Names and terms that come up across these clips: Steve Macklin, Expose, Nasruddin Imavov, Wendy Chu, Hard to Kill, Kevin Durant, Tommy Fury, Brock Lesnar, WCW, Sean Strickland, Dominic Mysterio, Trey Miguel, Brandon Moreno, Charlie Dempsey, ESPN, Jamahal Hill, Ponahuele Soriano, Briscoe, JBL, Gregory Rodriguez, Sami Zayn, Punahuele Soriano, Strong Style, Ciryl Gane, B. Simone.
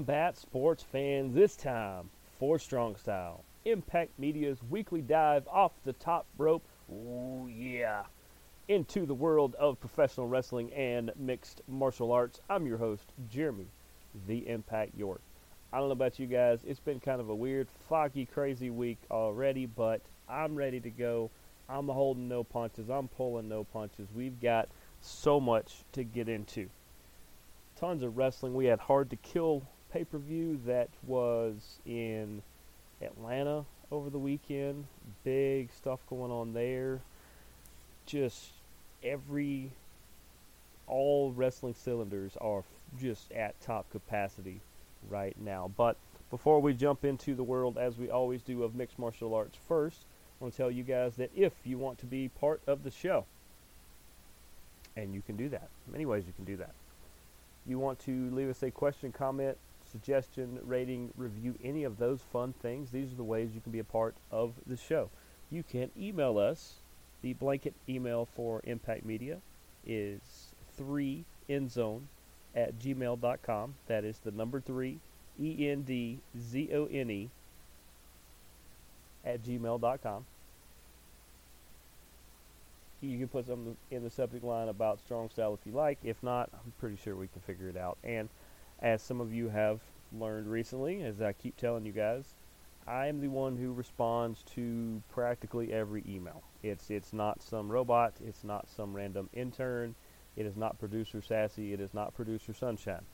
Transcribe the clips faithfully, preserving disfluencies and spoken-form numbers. combat sports fans, this time for Strong Style, Impact Media's weekly dive off the top rope, ooh yeah, into the world of professional wrestling and mixed martial arts. I'm your host, Jeremy, the Impact York. I don't know about you guys, it's been kind of a weird, foggy, crazy week already, but I'm ready to go. I'm holding no punches, I'm pulling no punches. We've got so much to get into. Tons of wrestling. We had Hard to Kill pay-per-view that was in Atlanta over the weekend. Big stuff going on there. Just every, all wrestling cylinders are just at top capacity right now. But before we jump into the world, as we always do, of mixed martial arts first, I want to tell you guys that if you want to be part of the show, and you can do that, many ways you can do that. You want to leave us a question, comment, suggestion, rating, review, any of those fun things. These are the ways you can be a part of the show. You can email us. The blanket email for Impact Media is three endzone at gmail dot com. That is the number three, E N D Z O N E, at gmail dot com. You can put something in the subject line about Strong Style if you like. If not, I'm pretty sure we can figure it out. And as some of you have learned recently, as I keep telling you guys, I am the one who responds to practically every email. It's it's not some robot. It's not some random intern. It is not producer Sassy. It is not producer Sunshine.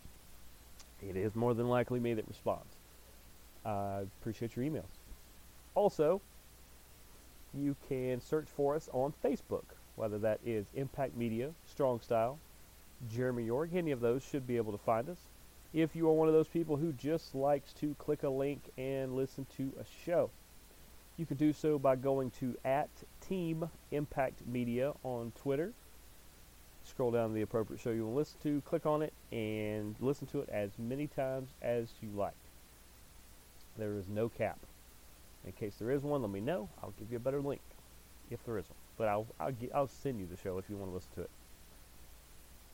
It is more than likely me that responds. I appreciate your emails. Also, you can search for us on Facebook, whether that is Impact Media, Strong Style, Jeremy York, any of those should be able to find us. If you are one of those people who just likes to click a link and listen to a show, you can do so by going to at Team Impact Media on Twitter. Scroll down to the appropriate show you want to listen to, click on it, and listen to it as many times as you like. There is no cap. In case there is one, let me know. I'll give you a better link if there is one. But I'll I'll, get, I'll send you the show if you want to listen to it.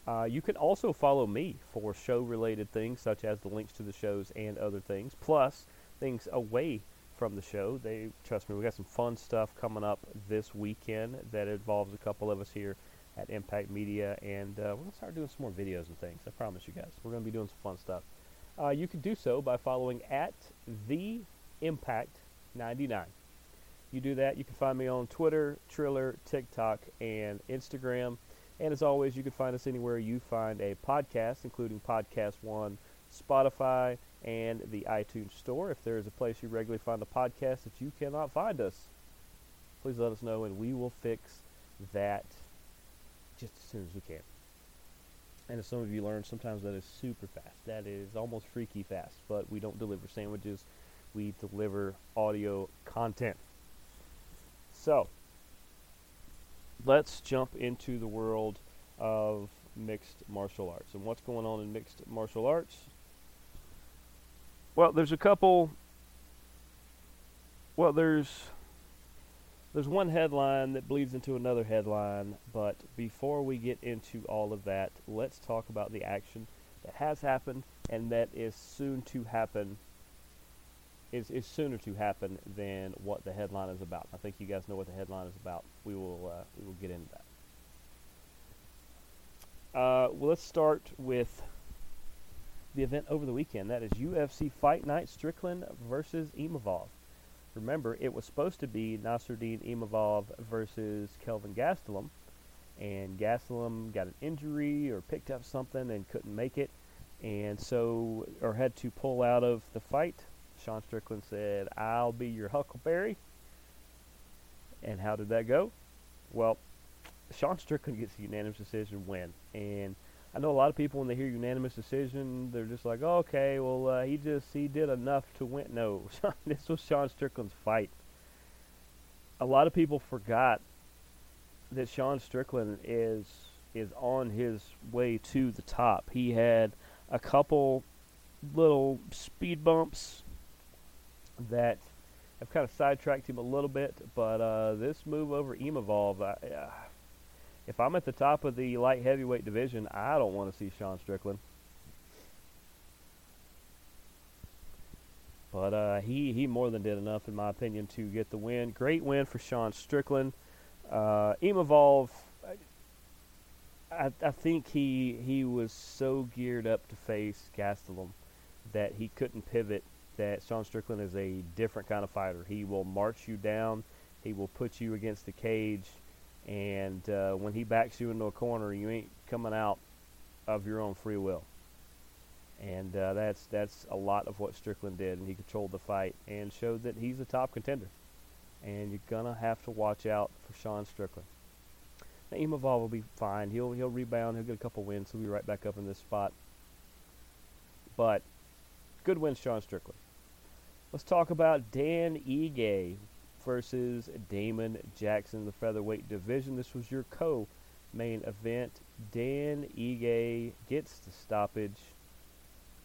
Uh, you can also follow me for show-related things, such as the links to the shows and other things, plus things away from the show. They trust me, we got some fun stuff coming up this weekend that involves a couple of us here at Impact Media, and uh, we're going to start doing some more videos and things. I promise you guys, we're going to be doing some fun stuff. Uh, you can do so by following at the Impact ninety-nine. You do that, you can find me on Twitter, Triller, TikTok, and Instagram. And as always, you can find us anywhere you find a podcast, including Podcast One, Spotify, and the iTunes Store. If there is a place you regularly find a podcast that you cannot find us, please let us know, and we will fix that just as soon as we can. And as some of you learned, sometimes that is super fast. That is almost freaky fast, but we don't deliver sandwiches. We deliver audio content. So, let's jump into the world of mixed martial arts. And what's going on in mixed martial arts? Well, there's a couple... Well, there's... There's one headline that bleeds into another headline, but before we get into all of that, let's talk about the action that has happened and that is soon to happen. Is, is sooner to happen than what the headline is about. I think you guys know what the headline is about. We will uh, we will get into that. Uh, well, let's start with the event over the weekend. That is U F C Fight Night, Strickland versus Imavov. Remember, it was supposed to be Nasruddin Imavov versus Kelvin Gastelum, and Gastelum got an injury or picked up something and couldn't make it, and so or had to pull out of the fight. Sean Strickland said, "I'll be your Huckleberry." And how did that go? Well, Sean Strickland gets a unanimous decision win. And I know a lot of people, when they hear unanimous decision, they're just like, oh, okay, well, uh, he just, he did enough to win. No, this was Sean Strickland's fight. A lot of people forgot that Sean Strickland is, is on his way to the top. He had a couple little speed bumps that have kind of sidetracked him a little bit, but uh, this move over Imavov, I, uh, if I'm at the top of the light heavyweight division, I don't want to see Sean Strickland. But uh, he, he more than did enough, in my opinion, to get the win. Great win for Sean Strickland. Uh, Imavov, I, I think he he was so geared up to face Gastelum that he couldn't pivot, that Sean Strickland is a different kind of fighter. He will march you down. He will put you against the cage. And uh, when he backs you into a corner, you ain't coming out of your own free will. And uh, that's that's a lot of what Strickland did, and he controlled the fight and showed that he's a top contender. And you're gonna have to watch out for Sean Strickland. Now, Imavov will be fine. He'll he'll rebound. He'll get a couple wins. He'll be right back up in this spot. But good win, Sean Strickland. Let's talk about Dan Ige versus Damon Jackson, the featherweight division. This was your co-main event. Dan Ige gets the stoppage.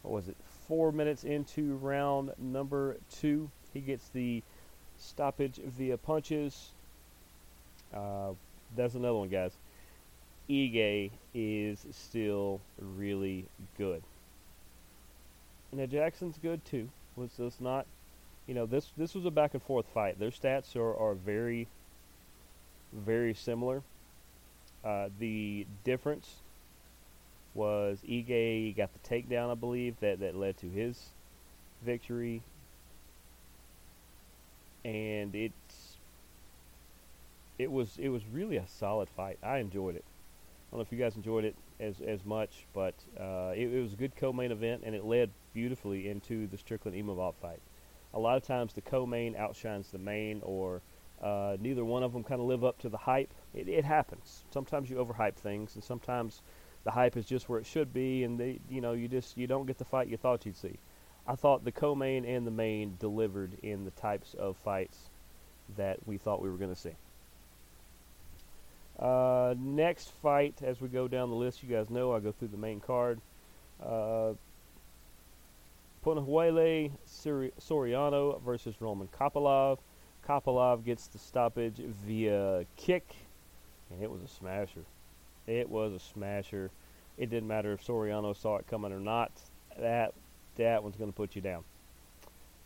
What was it? Four minutes into round number two. He gets the stoppage via punches. Uh, that's another one, guys. Ige is still really good. Now, Jackson's good, too. Let's, let's not... You know, this this was a back-and-forth fight. Their stats are, are very, very similar. Uh, the difference was Ige got the takedown, I believe, that, that led to his victory. And it's it was it was really a solid fight. I enjoyed it. I don't know if you guys enjoyed it as, as much, but uh, it, it was a good co-main event, and it led beautifully into the Strickland-Imavov fight. A lot of times the co-main outshines the main, or uh, neither one of them kind of live up to the hype. It, it happens. Sometimes you overhype things, and sometimes the hype is just where it should be, and they, you know, you just you don't get the fight you thought you'd see. I thought the co-main and the main delivered in the types of fights that we thought we were going to see. Uh, next fight, as we go down the list, you guys know I go through the main card. Uh, Ponahuele Soriano versus Roman Kopylov. Kopylov gets the stoppage via kick, and it was a smasher. It was a smasher. It didn't matter if Soriano saw it coming or not. That that one's going to put you down.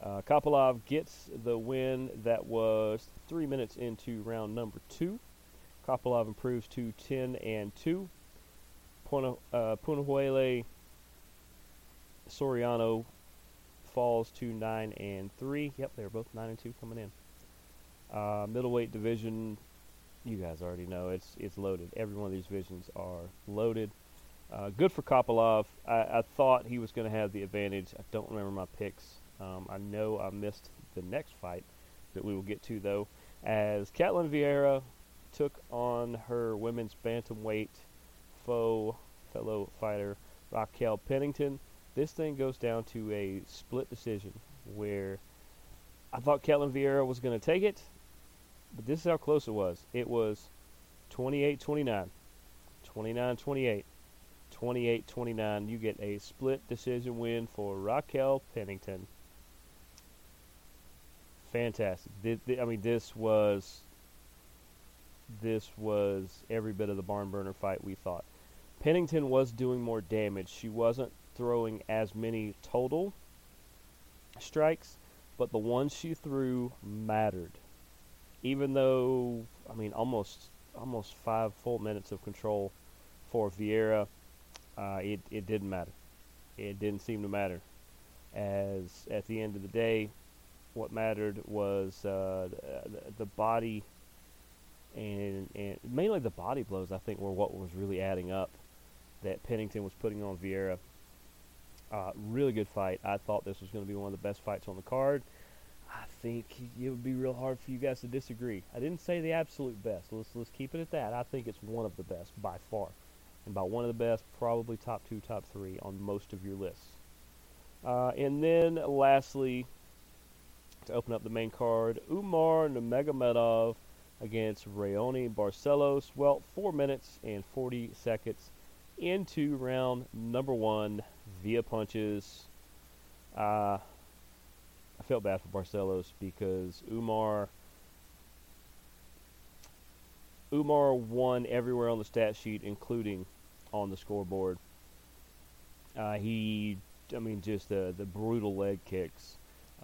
Uh, Kopylov gets the win. That was three minutes into round number two. Kopylov improves to ten and two. Puna, uh, Punahuele Soriano falls to nine and three. Yep, they're both nine and two coming in. Uh, middleweight division. You guys already know it's it's loaded. Every one of these divisions are loaded. Uh, good for Kopylov. I, I thought he was going to have the advantage. I don't remember my picks. Um, I know I missed the next fight that we will get to, though, as Ketlen Vieira took on her women's bantamweight foe, fellow fighter, Raquel Pennington. This thing goes down to a split decision where I thought Ketlen Vieira was going to take it. But this is how close it was. It was twenty-eight twenty-nine, twenty-nine twenty-eight, twenty-eight twenty-nine. You get a split decision win for Raquel Pennington. Fantastic. Th- th- I mean, this was this was every bit of the barn burner fight we thought. Pennington was doing more damage. She wasn't throwing as many total strikes, but the ones she threw mattered. Even though, I mean, almost almost five full minutes of control for Vieira, uh, it, it didn't matter. It didn't seem to matter. As at the end of the day, what mattered was uh, the, the body, and, and mainly the body blows, I think, were what was really adding up that Pennington was putting on Vieira. Uh, really good fight. I thought this was going to be one of the best fights on the card. I think it would be real hard for you guys to disagree. I didn't say the absolute best. Let's let's keep it at that. I think it's one of the best by far. And by one of the best, probably top two, top three on most of your lists. Uh, and then, lastly, to open up the main card, Umar Nurmagomedov against Rayoni Barcelos. Well, four minutes and forty seconds into round number one via punches. Uh... I felt bad for Barcelos because Umar Umar won everywhere on the stat sheet, including on the scoreboard. Uh, he, I mean, just the, the brutal leg kicks.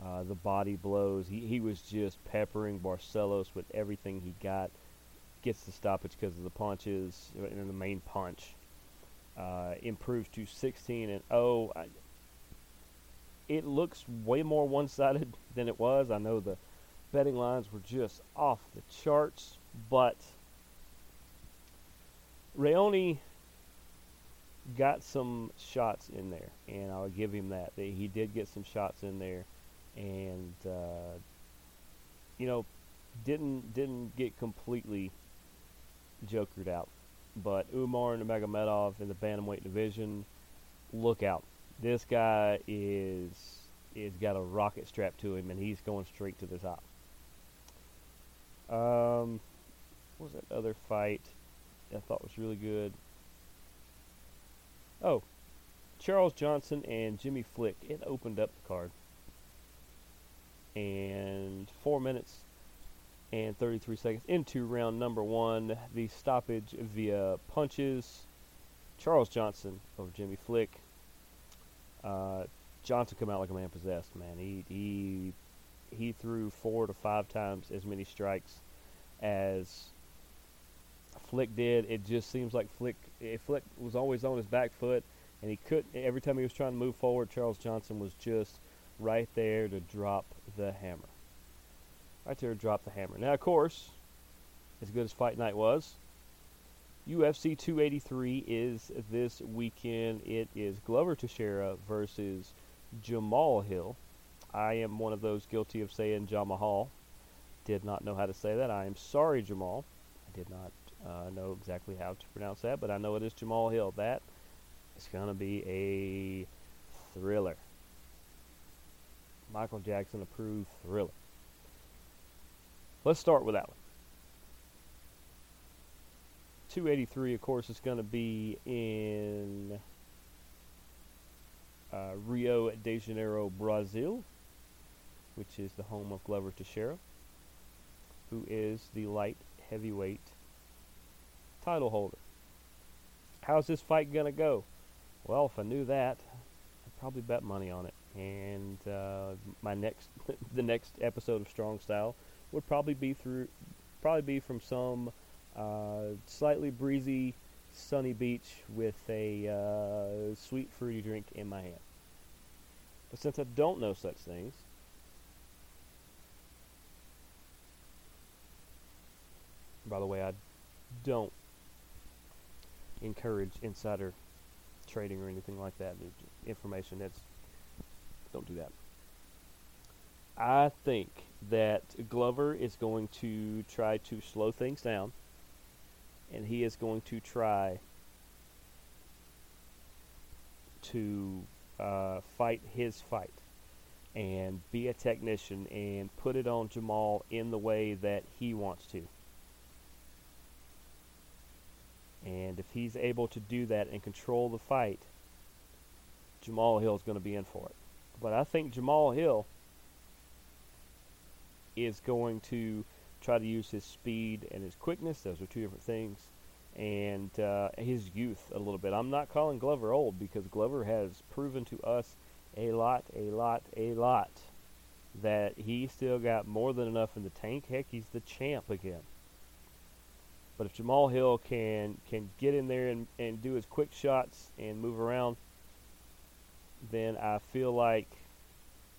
uh, the body blows. He, he was just peppering Barcelos with everything he got. Gets the stoppage because of the punches, you know, the main punch. Uh, improves to sixteen and oh. I, it looks way more one-sided than it was. I know the betting lines were just off the charts, but Raoni got some shots in there, and I'll give him that. He did get some shots in there, and uh, you know, didn't didn't get completely jokered out. But Umar Nurmagomedov in the bantamweight division, look out! This guy is is got a rocket strapped to him, and he's going straight to the top. Um, what was that other fight that I thought was really good? Oh, Charles Johnson and Jimmy Flick. It opened up the card. And four minutes and thirty-three seconds into round number one. The stoppage via punches. Charles Johnson over Jimmy Flick. Uh, Johnson came out like a man possessed, man. He he he threw four to five times as many strikes as Flick did. It just seems like Flick Flick was always on his back foot, and he couldn't. Every time he was trying to move forward, Charles Johnson was just right there to drop the hammer. Right there to drop the hammer. Now, of course, as good as Fight Night was, U F C two eighty-three is this weekend. It is Glover Teixeira versus Jamahal Hill. I am one of those guilty of saying Jamahal. Did not know how to say that. I am sorry, Jamal. I did not uh, know exactly how to pronounce that, but I know it is Jamahal Hill. That is going to be a thriller. Michael Jackson approved thriller. Let's start with that one. two eighty-three, of course, is going to be in uh, Rio de Janeiro, Brazil, which is the home of Glover Teixeira, who is the light heavyweight title holder. How's this fight going to go? Well, if I knew that, I'd probably bet money on it. And uh, my next, the next episode of Strong Style would probably be through, probably be from some Uh, slightly breezy, sunny beach with a uh, sweet fruity drink in my hand. But since I don't know such things, by the way, I don't encourage insider trading or anything like that. Information that's, don't do that. I think that Glover is going to try to slow things down. And he is going to try to uh, fight his fight and be a technician and put it on Jamal in the way that he wants to. And if he's able to do that and control the fight, Jamahal Hill is going to be in for it. But I think Jamahal Hill is going to try to use his speed and his quickness. Those are two different things. And uh, his youth a little bit. I'm not calling Glover old, because Glover has proven to us a lot, a lot, a lot that he's still got more than enough in the tank. Heck, he's the champ again. But if Jamahal Hill can can get in there and, and do his quick shots and move around, then I feel like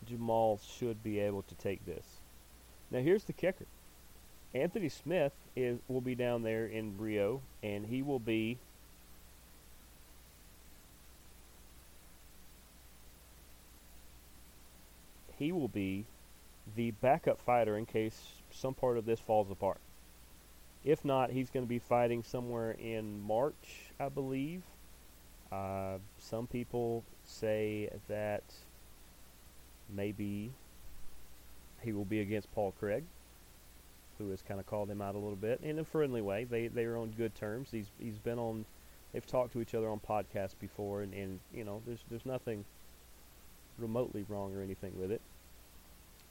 Jamal should be able to take this. Now, here's the kicker. Anthony Smith is will be down there in Rio, and he will be he will be the backup fighter in case some part of this falls apart. If not, he's going to be fighting somewhere in March, I believe. Uh, some people say that maybe he will be against Paul Craig, who has kind of called him out a little bit in a friendly way. They they are on good terms. He's he's been on, they've talked to each other on podcasts before, and, and you know, there's there's nothing remotely wrong or anything with it.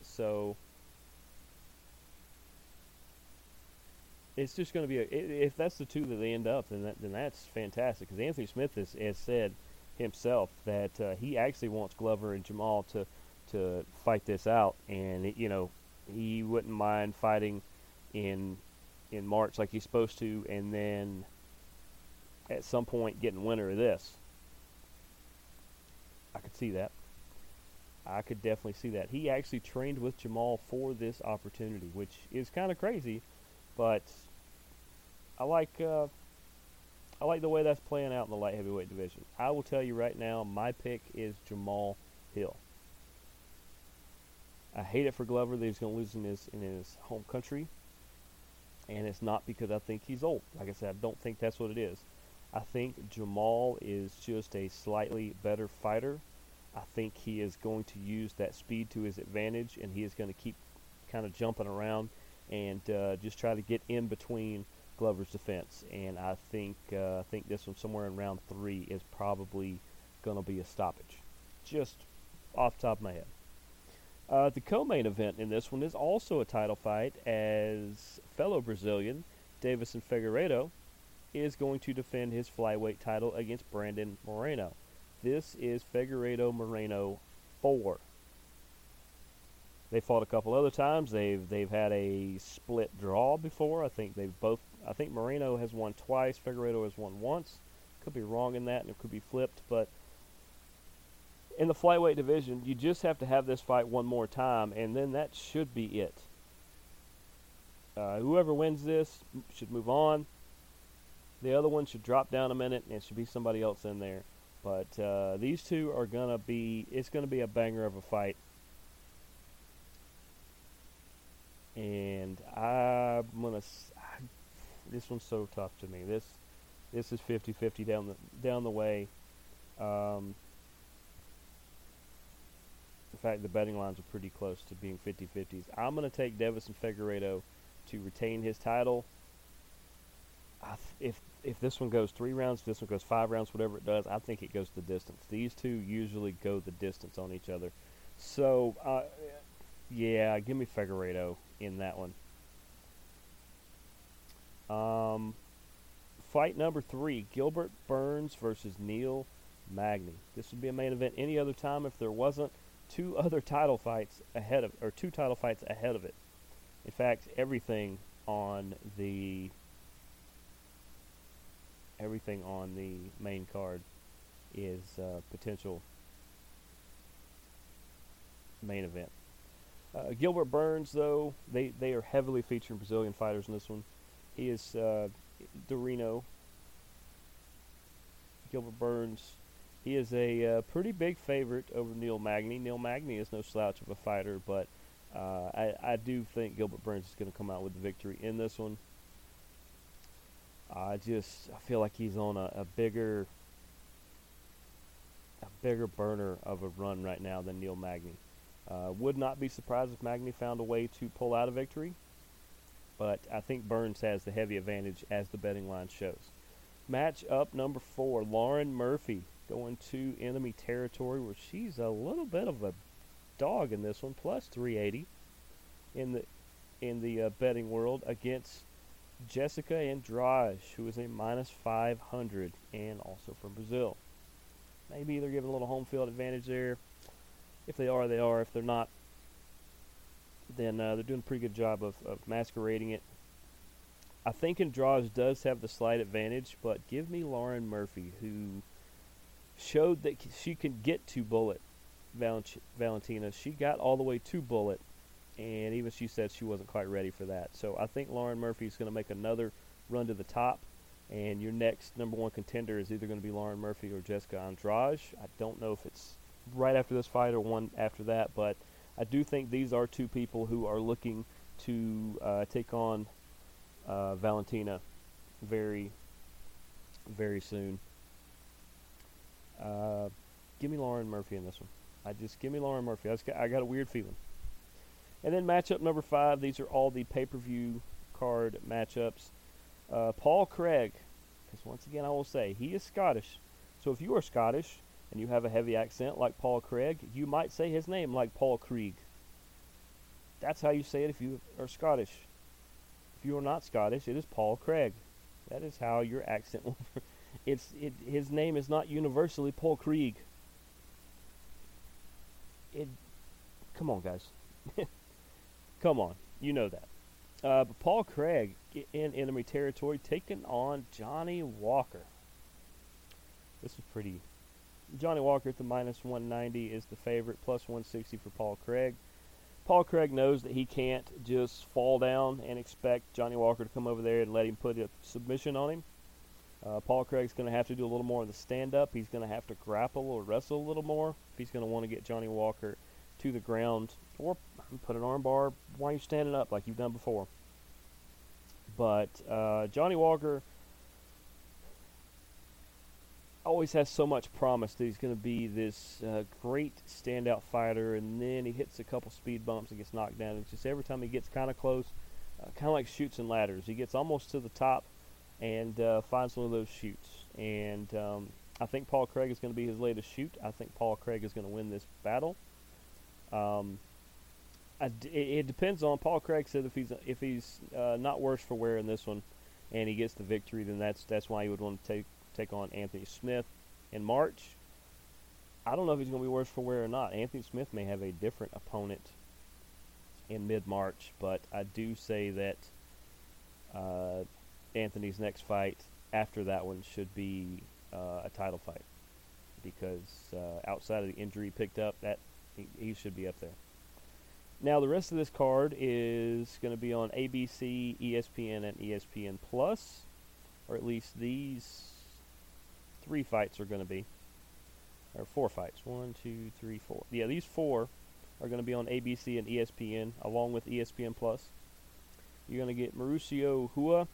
So it's just going to be a, if that's the two that they end up, then that, then that's fantastic, because Anthony Smith has, has said himself that uh, he actually wants Glover and Jamal to to fight this out. And, you know, he wouldn't mind fighting in in March like he's supposed to, and then at some point getting winner of this. I could see that. I could definitely see that. He actually trained with Jamahal for this opportunity, which is kind of crazy, but I like uh, I like the way that's playing out in the light heavyweight division. I will tell you right now, my pick is Jamahal Hill. I hate it for Glover that he's going to lose in his in his home country, and it's not because I think he's old. Like I said, I don't think that's what it is. I think Jamahal is just a slightly better fighter. I think he is going to use that speed to his advantage, and he is going to keep kind of jumping around and uh, just try to get in between Glover's defense. And I think uh, I think this one somewhere in round three is probably going to be a stoppage. Just off the top of my head. Uh, the co-main event in this one is also a title fight, as fellow Brazilian Davison Figueiredo is going to defend his flyweight title against Brandon Moreno. This is Figueiredo Moreno four. They fought a couple other times. They've they've had a split draw before. I think they've both. I think Moreno has won twice. Figueiredo has won once. Could be wrong in that, and it could be flipped. But in the flyweight division, you just have to have this fight one more time, and then that should be it. Uh, whoever wins this should move on. The other one should drop down a minute, and it should be somebody else in there. But uh, these two are going to be, it's going to be a banger of a fight. And I'm going to, this one's so tough to me. This this is fifty-fifty down the, down the way. Um, in fact, the betting lines are pretty close to being fifty-fifties. I'm going to take Davison Figueiredo to retain his title. I th- if if this one goes three rounds, this one goes five rounds, whatever it does, I think it goes the distance. These two usually go the distance on each other. So, uh, yeah, give me Figueiredo in that one. Um, fight number three, Gilbert Burns versus Neil Magny. This would be a main event any other time if there wasn't two other title fights ahead of, or two title fights ahead of it. In fact, everything on the... Everything on the main card is uh, potential main event. Uh, Gilbert Burns, though, they, they are heavily featuring Brazilian fighters in this one. He is uh, Dorino. Gilbert Burns, he is a uh, pretty big favorite over Neil Magny. Neil Magny is no slouch of a fighter, but uh, I, I do think Gilbert Burns is going to come out with the victory in this one. I just I feel like he's on a, a bigger a bigger burner of a run right now than Neil Magny. Uh, would not be surprised if Magny found a way to pull out a victory, but I think Burns has the heavy advantage as the betting line shows. Match up number four, Lauren Murphy going to enemy territory where she's a little bit of a dog in this one, plus three eighty in the in the uh, betting world against Jessica Andrade, who is a minus five hundred and also from Brazil. Maybe they're giving a little home field advantage there. If they are, they are. If they're not, then uh, they're doing a pretty good job of, of masquerading it. I think Andrade does have the slight advantage, but give me Lauren Murphy, who showed that she can get to Bullet Valentina. She got all the way to Bullet, and even she said she wasn't quite ready for that. So I think Lauren Murphy is going to make another run to the top. And your next number one contender is either going to be Lauren Murphy or Jessica Andrade. I don't know if it's right after this fight or one after that. But I do think these are two people who are looking to uh, take on uh, Valentina very, very soon. Uh, give me Lauren Murphy in this one. I just give me Lauren Murphy. I, just got, I got a weird feeling. And then matchup number five, these are all the pay-per-view card matchups. Uh, Paul Craig, because once again I will say, he is Scottish. So if you are Scottish and you have a heavy accent like Paul Craig, you might say his name like Paul Krieg. That's how you say it if you are Scottish. If you are not Scottish, it is Paul Craig. That is how your accent will work. It's, it, his name is not universally Paul Krieg. It Come on, guys. Come on. You know that. Uh, but Paul Craig in enemy territory taking on Johnny Walker. This is pretty. Johnny Walker at the minus one ninety is the favorite, plus one sixty for Paul Craig. Paul Craig knows that he can't just fall down and expect Johnny Walker to come over there and let him put a submission on him. Uh, Paul Craig's going to have to do a little more of the stand-up. He's going to have to grapple or wrestle a little more if he's going to want to get Johnny Walker to the ground or put an arm bar while you're standing up like you've done before. But uh, Johnny Walker always has so much promise that he's going to be this uh, great standout fighter, and then he hits a couple speed bumps and gets knocked down. It's just every time he gets kind of close, uh, kind of like chutes and ladders. He gets almost to the top and uh, finds one of those chutes. And um, I think Paul Craig is going to be his latest shoot. I think Paul Craig is going to win this battle. Um, I, it, it depends on, Paul Craig said if he's if he's uh, not worse for wear in this one and he gets the victory, then that's that's why he would want to take take on Anthony Smith in March. I don't know if he's going to be worse for wear or not. Anthony Smith may have a different opponent in mid-March, but I do say that uh, Anthony's next fight after that one should be uh, a title fight because uh, outside of the injury picked up, that he, he should be up there. Now the rest of this card is going to be on A B C, E S P N, and E S P N Plus, or at least these three fights are going to be, or four fights. One, two, three, four. Yeah, these four are going to be on A B C and E S P N, along with E S P N Plus. You're going to get Mauricio Hua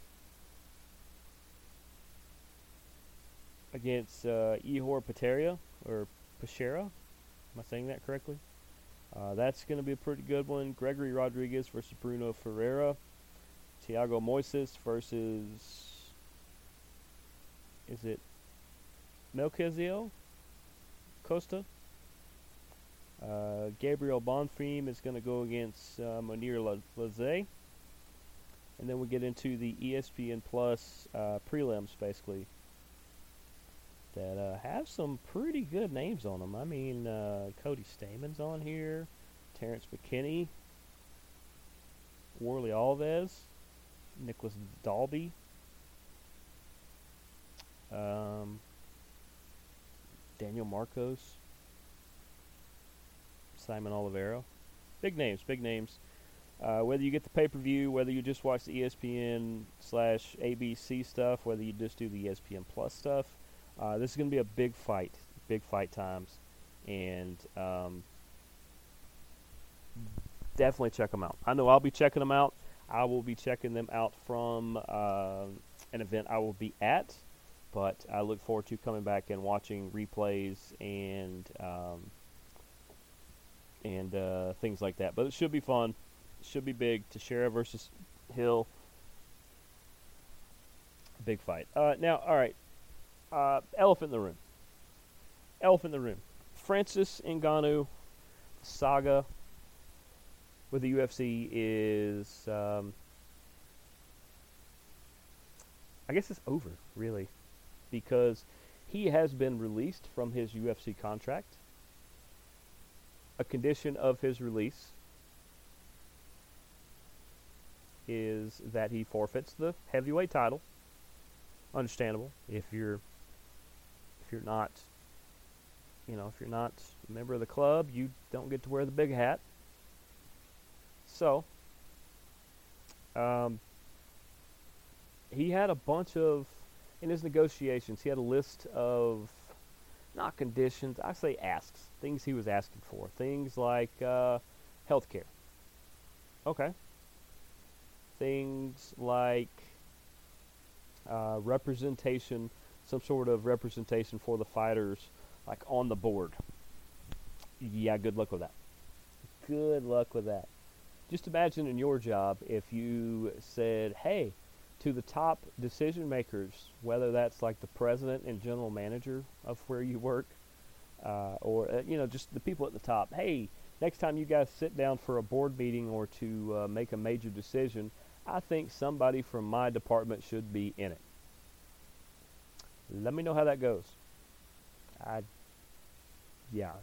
against uh, Ihor Pateria, or Pachera. Am I saying that correctly? Uh, that's going to be a pretty good one. Gregory Rodriguez versus Bruno Ferreira. Thiago Moises versus, is it Melchizedek Costa? Uh, Gabriel Bonfim is going to go against uh, Munir Lazé. And then we get into the E S P N Plus uh, prelims, basically, that uh, have some pretty good names on them. I mean, uh, Cody Stamen's on here, Terrence McKinney, Worley Alves, Nicholas Dalby, um, Daniel Marcos, Simon Oliveira. Big names, big names. Uh, whether you get the pay-per-view, whether you just watch the E S P N slash A B C stuff, whether you just do the E S P N Plus stuff, Uh, this is going to be a big fight, big fight times, and um, definitely check them out. I know I'll be checking them out. I will be checking them out from uh, an event I will be at, but I look forward to coming back and watching replays and um, and uh, things like that. But it should be fun. It should be big. Teixeira versus Hill, big fight. Uh, now, all right. Uh, elephant in the room. Elephant in the room. Francis Ngannou saga with the U F C is, um, I guess it's over, really, because he has been released from his U F C contract. A condition of his release is that he forfeits the heavyweight title. Understandable if you're you're not, you know, if you're not a member of the club, you don't get to wear the big hat. So, um, he had a bunch of, in his negotiations, he had a list of, not conditions, I say asks, things he was asking for. Things like uh, health care. Okay. Things like uh, representation, some sort of representation for the fighters, like on the board. Yeah, good luck with that. Good luck with that. Just imagine in your job if you said, hey, to the top decision makers, whether that's like the president and general manager of where you work, uh, or, uh, you know, just the people at the top, hey, next time you guys sit down for a board meeting or to uh, make a major decision, I think somebody from my department should be in it. Let me know how that goes. I, yeah,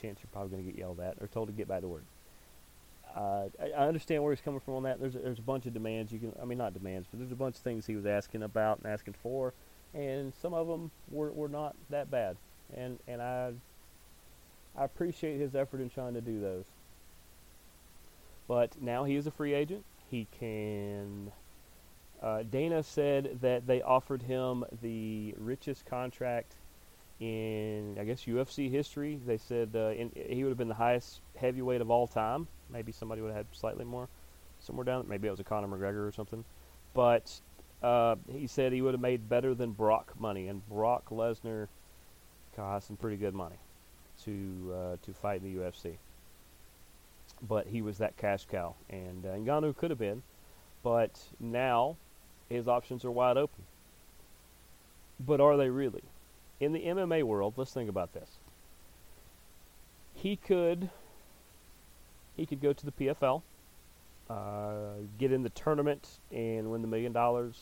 chance you're probably going to get yelled at or told to get back to work. Uh, I, I understand where he's coming from on that. There's a, there's a bunch of demands. You can, I mean, not demands, but there's a bunch of things he was asking about and asking for, and some of them were, were not that bad. And and I I appreciate his effort in trying to do those. But now he is a free agent. He can. Uh, Dana said that they offered him the richest contract in, I guess, U F C history. They said uh, in, he would have been the highest heavyweight of all time. Maybe somebody would have had slightly more somewhere down. Maybe it was a Conor McGregor or something. But uh, he said he would have made better than Brock money. And Brock Lesnar cost some pretty good money to uh, to fight in the U F C. But he was that cash cow. And uh, Ngannou could have been. But now his options are wide open. But are they really? In the M M A world, let's think about this. He could he could go to the P F L, uh, get in the tournament and win the million dollars.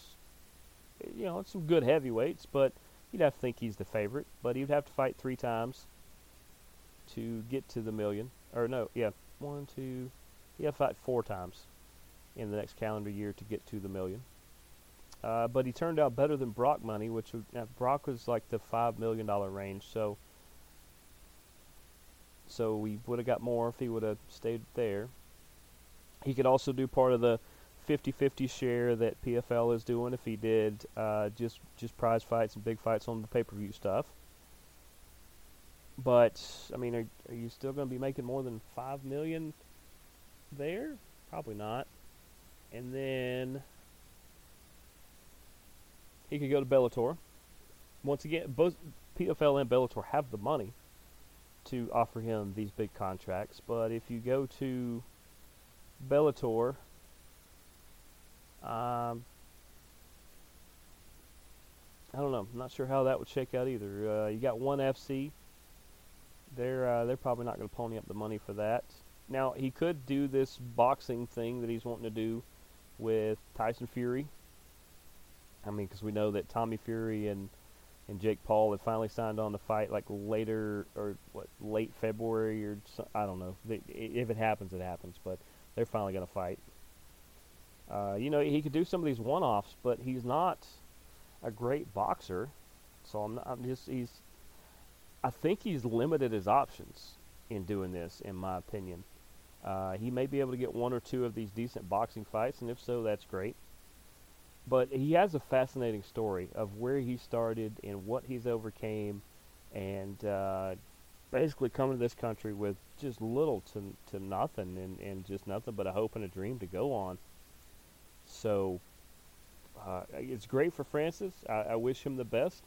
You know, it's some good heavyweights, but you'd have to think he's the favorite. But he'd have to fight three times to get to the million. Or no, yeah, one, two, he'd have to fight four times in the next calendar year to get to the million. Uh, but he turned out better than Brock money, which uh, Brock was like the five million dollars range. So so we would have got more if he would have stayed there. He could also do part of the fifty-fifty share that P F L is doing if he did uh, just, just prize fights and big fights on the pay-per-view stuff. But, I mean, are, are you still going to be making more than five million dollars there? Probably not. And then he could go to Bellator. Once again, both P F L and Bellator have the money to offer him these big contracts. But if you go to Bellator, um, I don't know. I'm not sure how that would shake out either. Uh, you got One F C. They're uh, they're probably not going to pony up the money for that. Now he could do this boxing thing that he's wanting to do with Tyson Fury. I mean, because we know that Tommy Fury and, and Jake Paul have finally signed on to fight like later or what late February or so, I don't know. They, if it happens, it happens. But they're finally going to fight. Uh, you know, he could do some of these one-offs, but he's not a great boxer. So I'm, not, I'm just he's. I think he's limited his options in doing this, in my opinion. Uh, he may be able to get one or two of these decent boxing fights, and if so, that's great. But he has a fascinating story of where he started and what he's overcame, and uh, basically coming to this country with just little to to nothing, and, and just nothing but a hope and a dream to go on. So uh, it's great for Francis. I, I wish him the best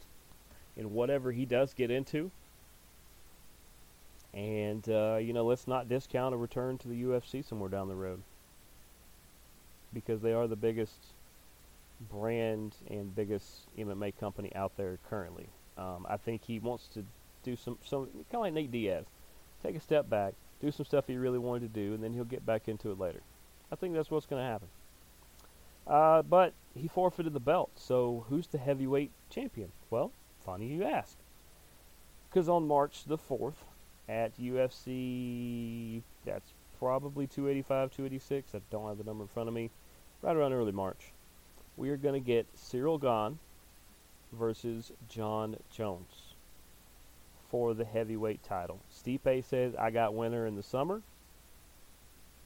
in whatever he does get into. And, uh, you know, let's not discount a return to the U F C somewhere down the road, because they are the biggest brand and biggest M M A company out there currently. Um, I think he wants to do some, some kind of like Nate Diaz, take a step back, do some stuff he really wanted to do, and then he'll get back into it later. I think that's what's going to happen. Uh, but he forfeited the belt, so who's the heavyweight champion? Well, funny you ask, because on March the fourth, at U F C, that's probably two eighty-five, two eighty-six. I don't have the number in front of me. Right around early March, we are going to get Ciryl Gane versus Jon Jones for the heavyweight title. Stipe says, "I got winner in the summer."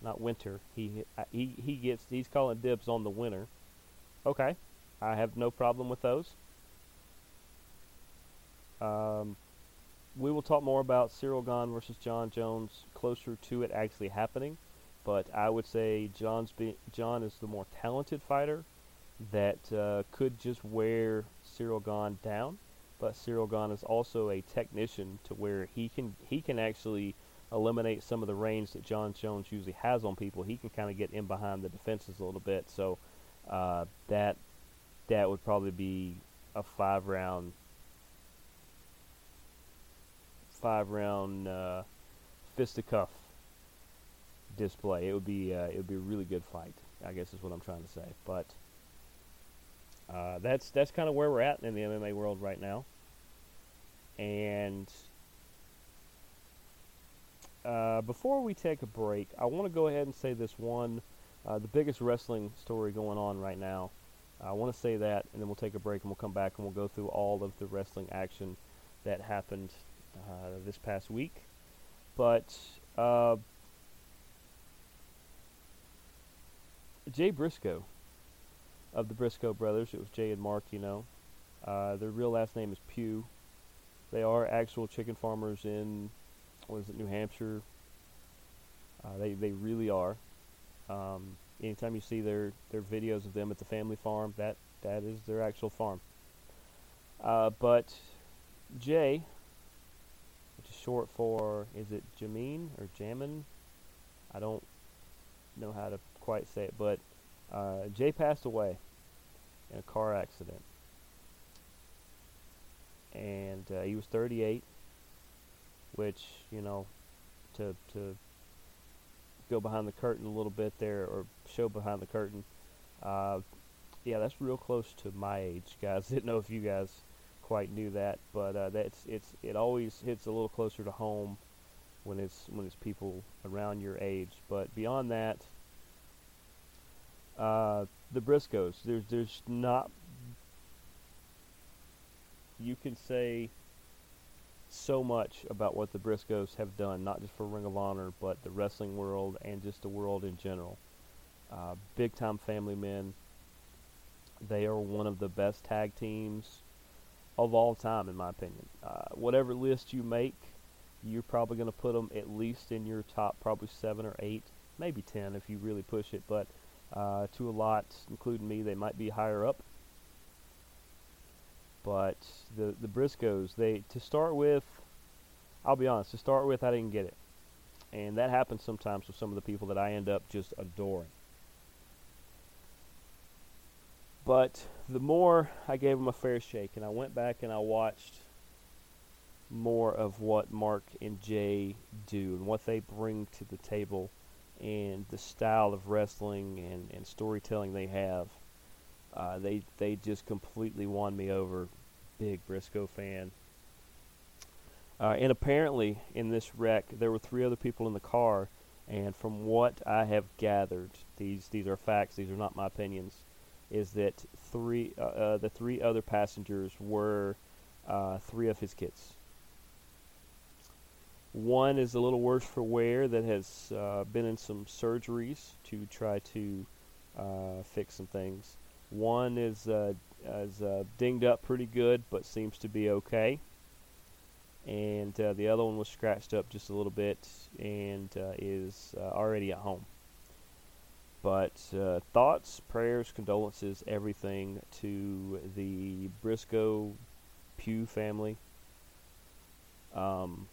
Not winter. He he he gets. He's calling dibs on the winner. Okay, I have no problem with those. Um. We will talk more about Ciryl Gane versus Jon Jones closer to it actually happening, but I would say John's be, Jon is the more talented fighter that uh, could just wear Ciryl Gane down, but Ciryl Gane is also a technician to where he can he can actually eliminate some of the range that Jon Jones usually has on people. He can kind of get in behind the defenses a little bit, so uh, that that would probably be a five round. Five round uh, fisticuff display. It would be uh, it would be a really good fight, I guess is what I'm trying to say. But uh, that's that's kind of where we're at in the M M A world right now. And uh, before we take a break, I want to go ahead and say this one, uh, the biggest wrestling story going on right now. I want to say that, and then we'll take a break, and we'll come back, and we'll go through all of the wrestling action that happened uh, this past week. But uh, Jay Briscoe of the Briscoe brothers, it was Jay and Mark, you know. Uh, their real last name is Pugh. They are actual chicken farmers in, what is it, New Hampshire. Uh, they, they really are. Um, anytime you see their, their videos of them at the family farm, that, that is their actual farm. Uh, but Jay, which is short for, is it Jameen or Jamin? I don't know how to quite say it, but uh, Jay passed away in a car accident. And uh, he was thirty-eight, which, you know, to to go behind the curtain a little bit there, or show behind the curtain, uh, yeah, that's real close to my age, guys. Didn't know if you guys quite knew that, but uh, that's it's it always hits a little closer to home when it's when it's people around your age. But beyond that, uh, the Briscoes, there's there's not. You can say so much about what the Briscoes have done, not just for Ring of Honor, but the wrestling world and just the world in general. Uh, big-time family men. They are one of the best tag teams of all time, in my opinion. Uh, whatever list you make, you're probably going to put them at least in your top, probably seven or eight, maybe ten if you really push it. But uh, to a lot, including me, they might be higher up. But the, the Briscoes, they to start with, I'll be honest, to start with, I didn't get it. And that happens sometimes with some of the people that I end up just adoring. But the more I gave them a fair shake, and I went back and I watched more of what Mark and Jay do and what they bring to the table and the style of wrestling and, and storytelling they have. Uh, they they just completely won me over. Big Briscoe fan. Uh, and apparently in this wreck there were three other people in the car, and from what I have gathered, these these are facts, these are not my opinions, is that three uh, uh, the three other passengers were uh, three of his kids. One is a little worse for wear, that has uh, been in some surgeries to try to uh, fix some things. One is uh, is uh, dinged up pretty good, but seems to be okay. And uh, the other one was scratched up just a little bit and uh, is uh, already at home. But uh, thoughts, prayers, condolences, everything to the Briscoe Pugh family. Um,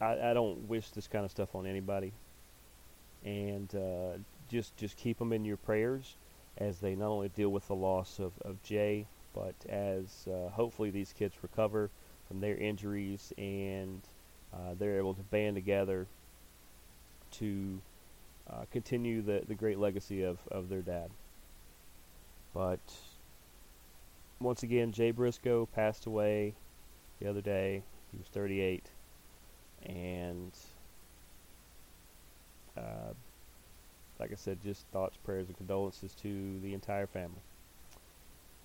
I, I don't wish this kind of stuff on anybody. And uh, just just keep them in your prayers, as they not only deal with the loss of, of Jay, but as uh, hopefully these kids recover from their injuries and uh, they're able to band together to uh, continue the, the great legacy of, of their dad. But once again, Jay Briscoe passed away the other day. He was thirty-eight, and uh, like I said, just thoughts, prayers, and condolences to the entire family.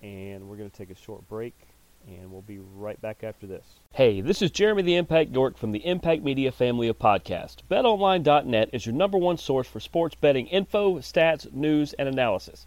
And we're going to take a short break, and we'll be right back after this. Hey, this is Jeremy the Impact York from the Impact Media family of podcasts. bet online dot net is your number one source for sports betting info, stats, news, and analysis.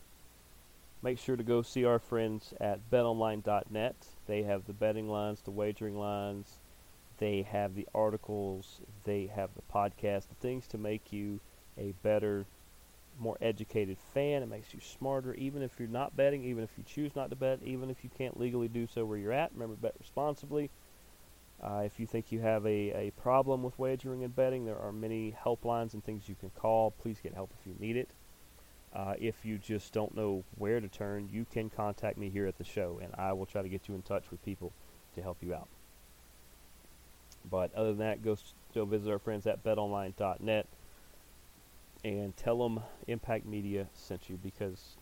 Make sure to go see our friends at bet online dot net. They have the betting lines, the wagering lines. They have the articles. They have the podcast, the things to make you a better, more educated fan. It makes you smarter, even if you're not betting, even if you choose not to bet, even if you can't legally do so where you're at. Remember, bet responsibly. Uh, if you think you have a, a problem with wagering and betting, there are many helplines and things you can call. Please get help if you need it. Uh, if you just don't know where to turn, you can contact me here at the show, and I will try to get you in touch with people to help you out. But other than that, go, go visit our friends at bet online dot net and tell them Impact Media sent you, because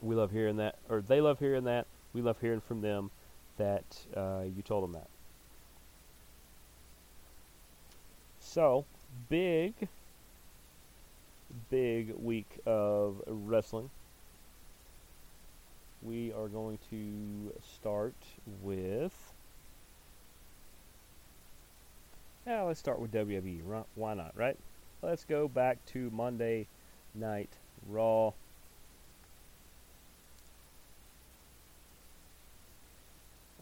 we love hearing that, or they love hearing that. We love hearing from them that uh, you told them that. So, big... big week of wrestling. We are going to start with yeah let's start with W W E. Why not, right? Let's go back to Monday Night Raw.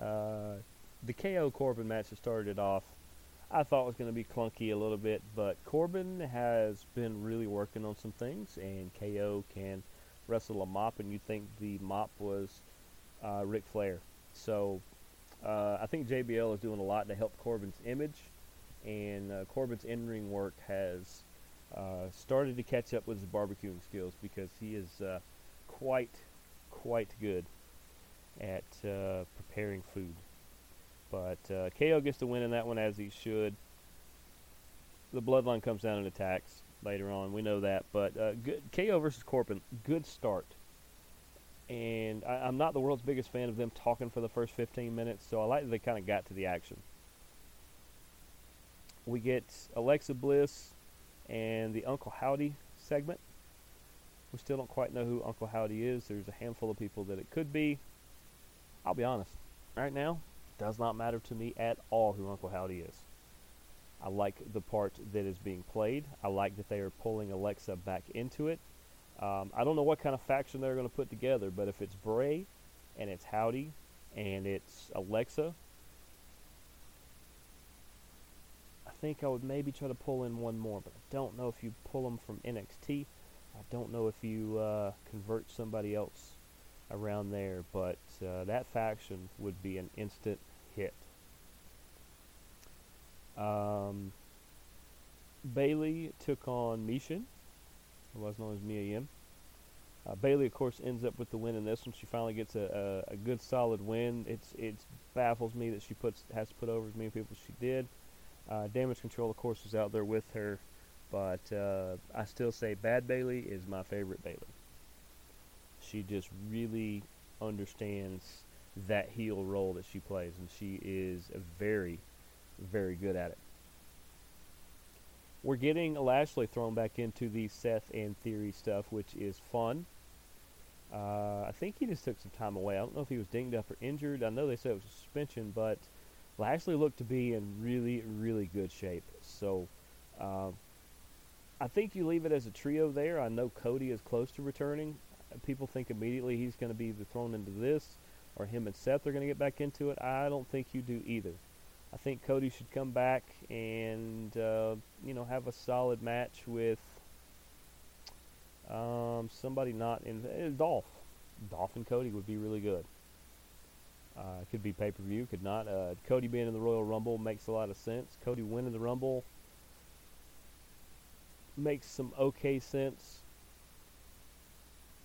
Uh, the K O Corbin match that started it off, I thought it was going to be clunky a little bit, but Corbin has been really working on some things, and K O can wrestle a mop, and you'd think the mop was uh, Ric Flair. So uh, I think J B L is doing a lot to help Corbin's image, and uh, Corbin's in-ring work has uh, started to catch up with his barbecuing skills, because he is uh, quite, quite good at uh, preparing food. But uh, K O gets the win in that one, as he should. The Bloodline comes down and attacks later on. We know that. But uh, good, K O versus Corbin, good start. And I, I'm not the world's biggest fan of them talking for the first fifteen minutes, so I like that they kind of got to the action. We get Alexa Bliss and the Uncle Howdy segment. We still don't quite know who Uncle Howdy is. There's a handful of people that it could be. I'll be honest. Right now, does not matter to me at all who Uncle Howdy is. I like the part that is being played. I like that they are pulling Alexa back into it. Um, I don't know what kind of faction they're going to put together, but if it's Bray, and it's Howdy, and it's Alexa, I think I would maybe try to pull in one more, but I don't know if you pull them from N X T. I don't know if you uh, convert somebody else around there, but uh, that faction would be an instant hit. Um, Bayley took on Mishin, otherwise known as Mia Yim. Uh, Bayley, of course, ends up with the win in this one. She finally gets a, a, a good, solid win. It's it baffles me that she puts has to put over as many people as she did. Uh, Damage Control, of course, was out there with her, but uh, I still say Bad Bayley is my favorite Bayley. She just really understands that heel role that she plays, and she is very, very good at it. We're getting Lashley thrown back into the Seth and Theory stuff, which is fun. Uh, I think he just took some time away. I don't know if he was dinged up or injured. I know they said it was a suspension, but Lashley looked to be in really, really good shape. So uh, I think you leave it as a trio there. I know Cody is close to returning. People think immediately he's going to be either thrown into this, or him and Seth are going to get back into it. I don't think you do either. I think Cody should come back and, uh, you know, have a solid match with um, somebody not in... Uh, Dolph. Dolph and Cody would be really good. Uh, it could be pay-per-view, could not. Uh, Cody being in the Royal Rumble makes a lot of sense. Cody winning the Rumble makes some okay sense.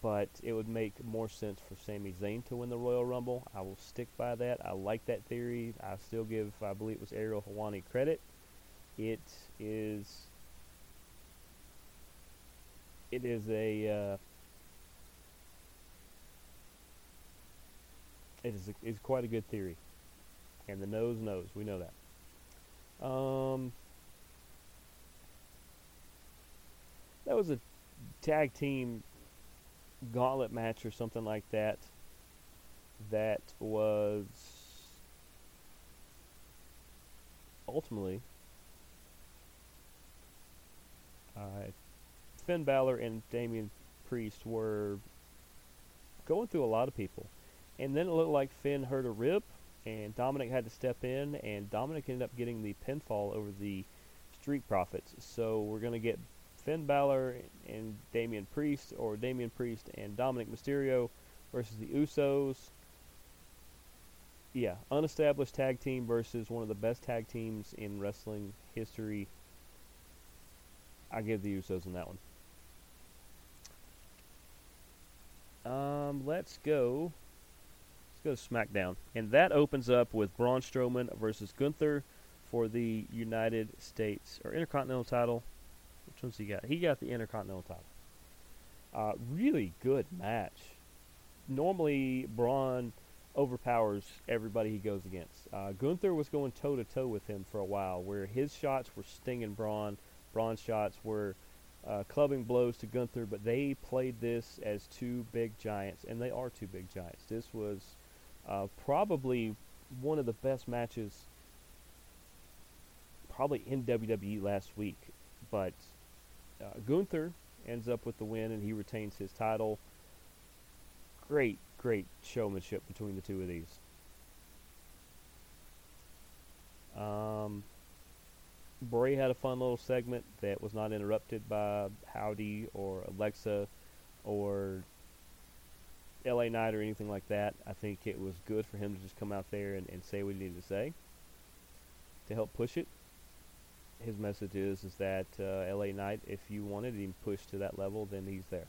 But it would make more sense for Sami Zayn to win the Royal Rumble. I will stick by that. I like that theory. I still give, I believe it was Ariel Helwani credit. It is, it is a, uh, it is a, it's quite a good theory. And the nose knows. We know that. Um, that was a tag team gauntlet match or something like that. That was ultimately uh, Finn Balor and Damian Priest were going through a lot of people, and then it looked like Finn hurt a rib, and Dominic had to step in, and Dominic ended up getting the pinfall over the Street Profits. So we're going to get Finn Balor and Damian Priest, or Damian Priest and Dominic Mysterio versus the Usos. yeah, unestablished tag team versus one of the best tag teams in wrestling history. I give the Usos in that one. Um, let's go. Let's go to SmackDown. And that opens up with Braun Strowman versus Gunther for the United States, or Intercontinental title. Which one's he got? He got the Intercontinental title. Uh, really good match. Normally, Braun overpowers everybody he goes against. Uh, Gunther was going toe-to-toe with him for a while, where his shots were stinging Braun. Braun's shots were uh, clubbing blows to Gunther, but they played this as two big giants, and they are two big giants. This was uh, probably one of the best matches probably in W W E last week, but uh, Gunther ends up with the win, and he retains his title. Great, great showmanship between the two of these. Um, Bray had a fun little segment that was not interrupted by Howdy or Alexa or L A Knight or anything like that. I think it was good for him to just come out there and, and say what he needed to say to help push it. His message is, is that uh, L A Knight, if you wanted him pushed to that level, then he's there.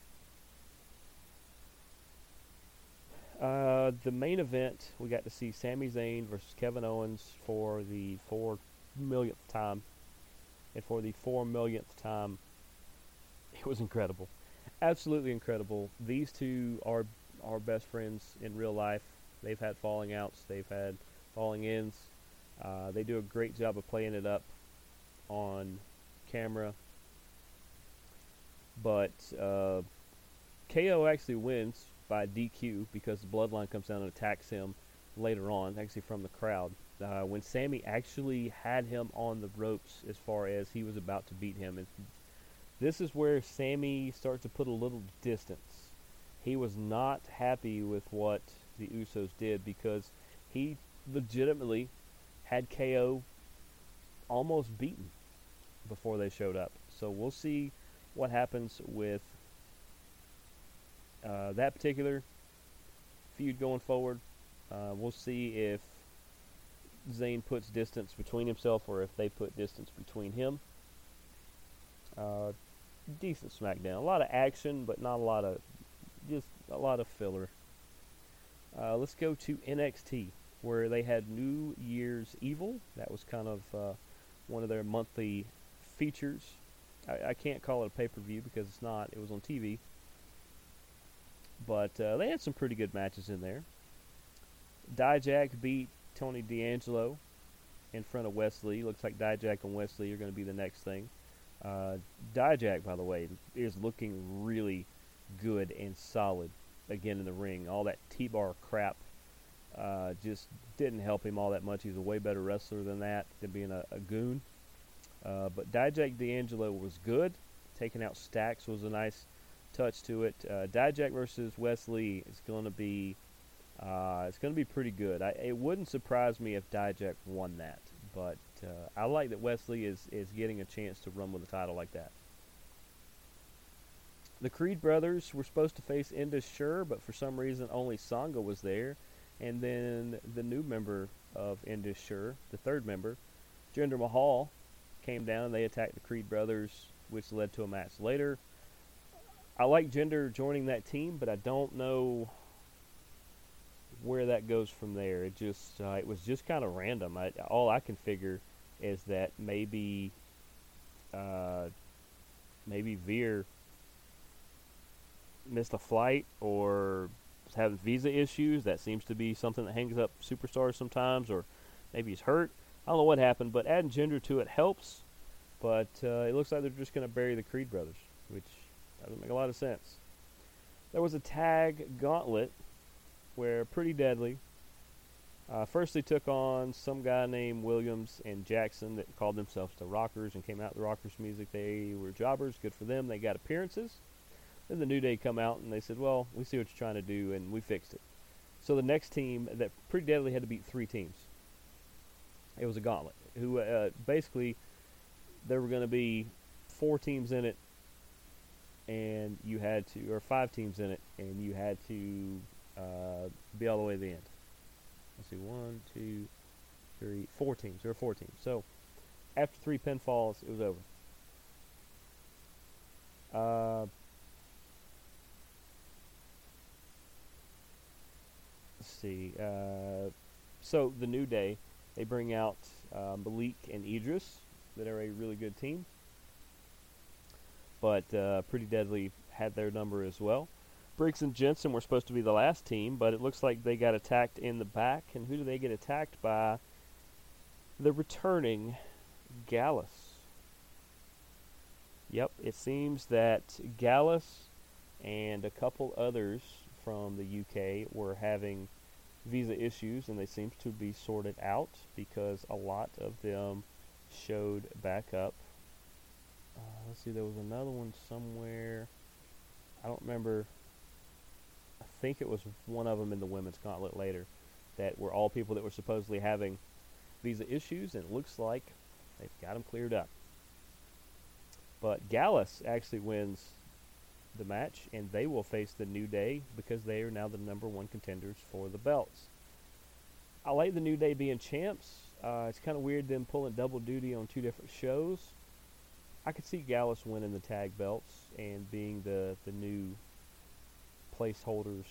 Uh, the main event, we got to see Sami Zayn versus Kevin Owens for the four millionth time. And for the four millionth time, it was incredible. Absolutely incredible. These two are are best friends in real life. They've had falling outs. They've had falling ins. Uh, they do a great job of playing it up on camera. But uh, K O actually wins by D Q because the Bloodline comes down and attacks him later on, actually from the crowd. Uh, when Sammy actually had him on the ropes as far as he was about to beat him. And this is where Sammy starts to put a little distance. He was not happy with what the Usos did because he legitimately had K O almost beaten before they showed up. So we'll see what happens with Uh, that particular feud going forward. Uh, we'll see if Zayn puts distance between himself or if they put distance between him. Uh, decent SmackDown. A lot of action, but not a lot of, just a lot of filler. Uh, let's go to N X T, where they had New Year's Evil. That was kind of uh, one of their monthly features. I, I can't call it a pay-per-view because it's not. It was on T V. But uh, they had some pretty good matches in there. Dijak beat Tony D'Angelo in front of Wesley. Looks like Dijak and Wesley are going to be the next thing. Uh, Dijak, by the way, is looking really good and solid again in the ring. All that T-bar crap uh, just didn't help him all that much. He's a way better wrestler than that, than being a, a goon. Uh, but Dijak D'Angelo was good. Taking out Stacks was a nice touch to it. Uh, Dijak versus Wesley is going to be uh, it's going to be pretty good. I, it wouldn't surprise me if Dijak won that, but uh, I like that Wesley is is getting a chance to run with a title like that. The Creed brothers were supposed to face Indus Sher, but for some reason only Sangha was there, and then the new member of Indus Sher, the third member, Jinder Mahal, came down. They attacked the Creed brothers, which led to a match later. I like Jinder joining that team, but I don't know where that goes from there. It just uh, it was just kind of random. I, all I can figure is that maybe uh, maybe Veer missed a flight or was having visa issues. That seems to be something that hangs up superstars sometimes, or maybe he's hurt. I don't know what happened, but adding Jinder to it helps. But uh, it looks like they're just going to bury the Creed brothers, which doesn't make a lot of sense. There was a tag gauntlet where Pretty Deadly uh, first they took on some guy named Williams and Jackson that called themselves the Rockers and came out with the Rockers music. They were jobbers. Good for them. They got appearances. Then the New Day come out and they said, well, we see what you're trying to do, and we fixed it. So the next team, that Pretty Deadly had to beat three teams. It was a gauntlet. Who uh, basically there were going to be four teams in it, and you had to, or five teams in it, and you had to uh, be all the way to the end. Let's see, one, two, three, four teams. There were four teams. So after three pinfalls, it was over. Uh, let's see. Uh, so the New Day, they bring out uh, Malik and Idris, that are a really good team. But uh, Pretty Deadly had their number as well. Briggs and Jensen were supposed to be the last team, but it looks like they got attacked in the back. And who do they get attacked by? The returning Gallus. Yep, it seems that Gallus and a couple others from the U K were having visa issues, and they seem to be sorted out because a lot of them showed back up. Uh, let's see, there was another one somewhere. I don't remember. I think it was one of them in the women's gauntlet later that were all people that were supposedly having visa issues, and it looks like they've got them cleared up. But Gallus actually wins the match, and they will face the New Day because they are now the number one contenders for the belts. I like the New Day being champs. Uh, it's kind of weird them pulling double duty on two different shows. I could see Gallus winning the tag belts and being the, the new placeholders,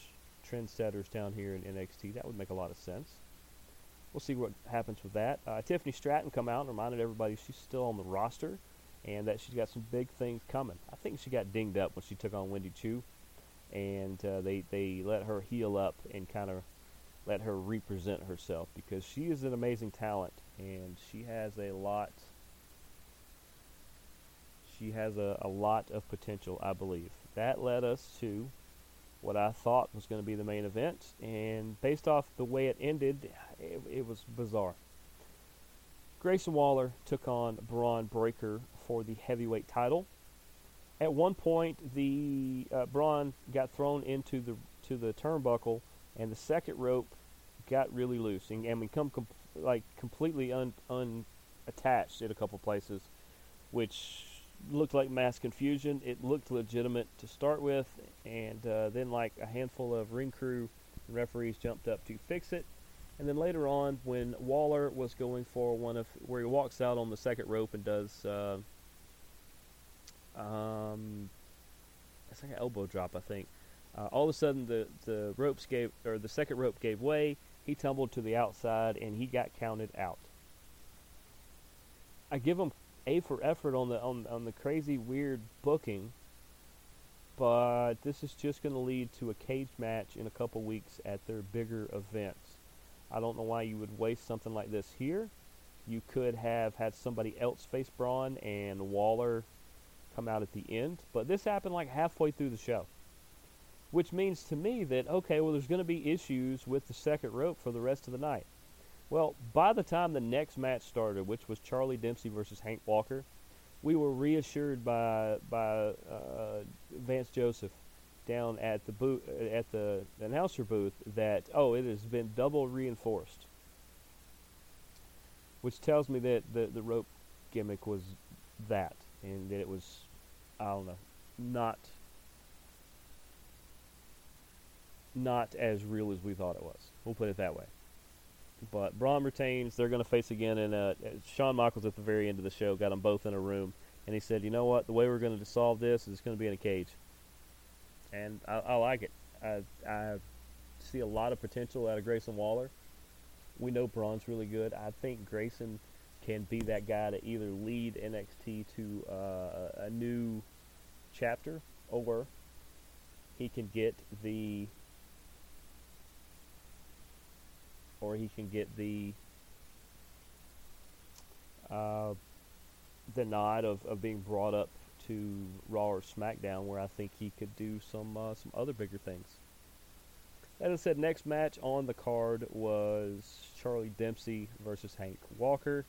trendsetters down here in N X T. That would make a lot of sense. We'll see what happens with that. Uh, Tiffany Stratton come out and reminded everybody she's still on the roster and that she's got some big things coming. I think she got dinged up when she took on Wendy Chu, and uh, they, they let her heal up and kind of let her represent herself because she is an amazing talent, and she has a lot she has a, a lot of potential, I believe. That led us to what I thought was going to be the main event, and based off the way it ended, it, it was bizarre. Grayson Waller took on Braun Breaker for the heavyweight title. At one point, the uh, Braun got thrown into the to the turnbuckle, and the second rope got really loose and, and become com- like completely un- unattached in a couple places, which looked like mass confusion. It looked legitimate to start with, and uh, then like a handful of ring crew and referees jumped up to fix it. And then later on, when Waller was going for one of where he walks out on the second rope and does uh, um, it's like an elbow drop, I think. Uh, all of a sudden, the, the ropes gave, or the second rope gave way. He tumbled to the outside, and he got counted out. I give him A for effort on the on, on the crazy, weird booking, but this is just going to lead to a cage match in a couple weeks at their bigger events. I don't know why you would waste something like this here. You could have had somebody else face Braun and Waller come out at the end, but this happened like halfway through the show. Which means to me that, okay, well, there's going to be issues with the second rope for the rest of the night. Well, by the time the next match started, which was Charlie Dempsey versus Hank Walker, we were reassured by by uh, Vance Joseph down at the booth, at the announcer booth, that oh, it has been double reinforced, which tells me that the the rope gimmick was that, and that it was, I don't know, not. Not as real as we thought it was. We'll put it that way. But Braun retains. They're going to face again. And uh, Shawn Michaels at the very end of the show got them both in a room. And he said, you know what? The way we're going to solve this is it's going to be in a cage. And I, I like it. I, I see a lot of potential out of Grayson Waller. We know Braun's really good. I think Grayson can be that guy to either lead N X T to uh, a new chapter, or he can get the... or he can get the uh, the nod of, of being brought up to Raw or SmackDown, where I think he could do some uh, some other bigger things. As I said, next match on the card was Charlie Dempsey versus Hank Walker.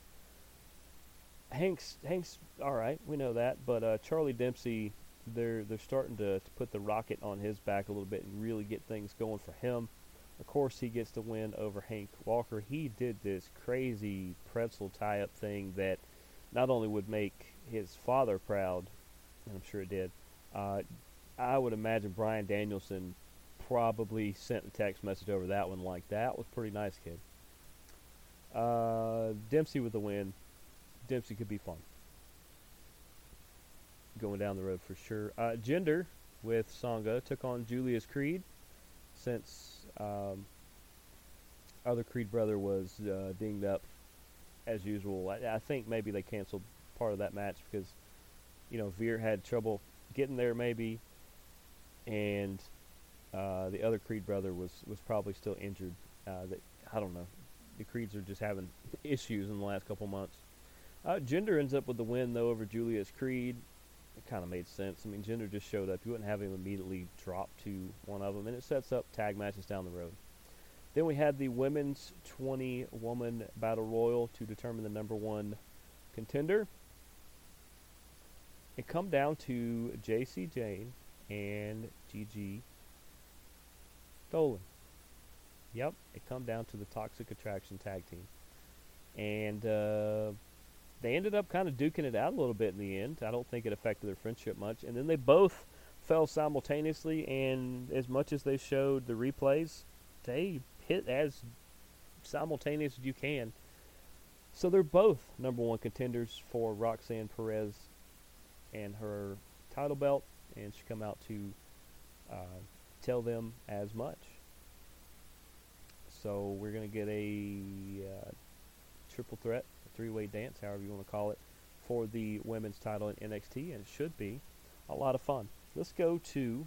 Hank's Hank's all right, we know that, but uh, Charlie Dempsey, they're they're starting to, to put the rocket on his back a little bit and really get things going for him. Of course, he gets the win over Hank Walker. He did this crazy pretzel tie-up thing that not only would make his father proud, and I'm sure it did, uh, I would imagine Bryan Danielson probably sent the text message over that one like, that was pretty nice, kid. Uh, Dempsey with the win. Dempsey could be fun going down the road for sure. Uh, Jinder with Sangha took on Julius Creed, since um, other Creed brother was uh, dinged up as usual. I, I think maybe they canceled part of that match because, you know, Veer had trouble getting there maybe, and uh, the other Creed brother was, was probably still injured. Uh, that I don't know. The Creeds are just having issues in the last couple months. Uh, Jinder ends up with the win, though, over Julius Creed. It kind of made sense. I mean, Jinder just showed up. You wouldn't have him immediately drop to one of them, and it sets up tag matches down the road. Then we had the women's twenty-woman battle royal to determine the number one contender. It come down to J C Jane and Gigi Dolan. Yep, it come down to the Toxic Attraction tag team. And uh, they ended up kind of duking it out a little bit in the end. I don't think it affected their friendship much. And then they both fell simultaneously, and as much as they showed the replays, they hit as simultaneous as you can. So they're both number one contenders for Roxanne Perez and her title belt, and she come out to uh, tell them as much. So we're going to get a uh, triple threat, a three-way dance, however you want to call it, for the women's title in N X T, and it should be a lot of fun. Let's go to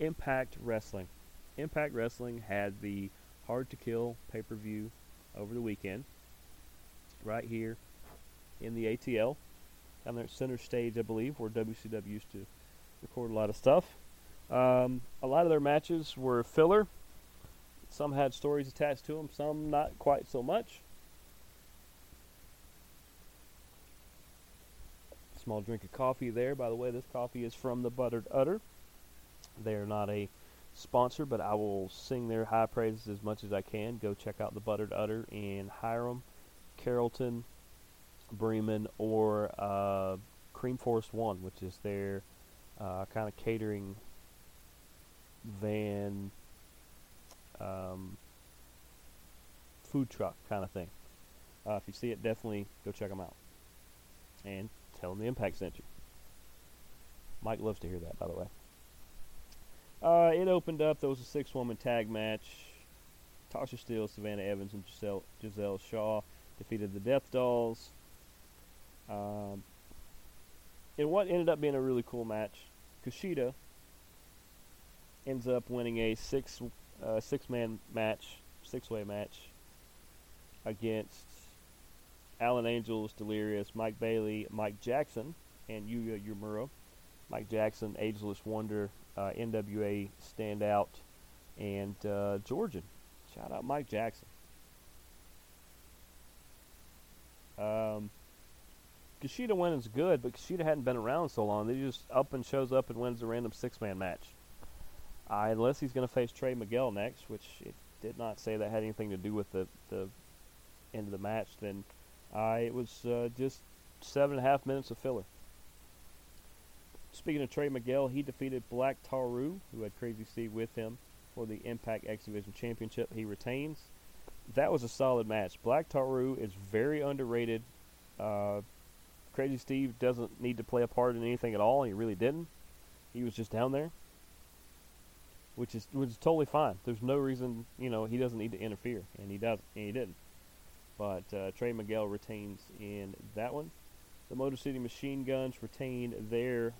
Impact Wrestling. Impact Wrestling had the Hard to Kill pay-per-view over the weekend, right here in the A T L, down there at Center Stage, I believe, where W C W used to record a lot of stuff. Um, a lot of their matches were filler. Some had stories attached to them, some not quite so much. Small drink of coffee there. By the way, this coffee is from the Buttered Udder. They are not a sponsor, but I will sing their high praises as much as I can. Go check out the Buttered Udder in Hiram, Carrollton, Bremen, or uh, Cream Forest One, which is their uh, kind of catering van, Um, food truck kind of thing. Uh, if you see it, definitely go check them out and tell them the Impact sent you. Mike loves to hear that, by the way. Uh, it opened up. There was a six-woman tag match. Tasha Steele, Savannah Evans, and Giselle, Giselle Shaw defeated the Death Dolls. Um, and what ended up being a really cool match, Kushida ends up winning a six. Uh, six-man match, six-way match against Alan Angels, Delirious, Mike Bailey, Mike Jackson, and Yuya Uemura. Mike Jackson, Ageless Wonder, uh, N W A Standout, and uh, Georgian. Shout out Mike Jackson. Um, Kushida winning's good, but Kushida hadn't been around so long. He just up and shows up and wins a random six-man match. Uh, unless he's going to face Trey Miguel next, which it did not say that had anything to do with the, the end of the match, then uh, it was uh, just seven and a half minutes of filler. Speaking of Trey Miguel, he defeated Black Taru, who had Crazy Steve with him, for the Impact X Division Championship. He retains. That was a solid match. Black Taru is very underrated. Uh, Crazy Steve doesn't need to play a part in anything at all. He really didn't. He was just down there, which is which is totally fine. There's no reason, you know, he doesn't need to interfere, and he doesn't, and he didn't. But uh, Trey Miguel retains in that one. The Motor City Machine Guns retained their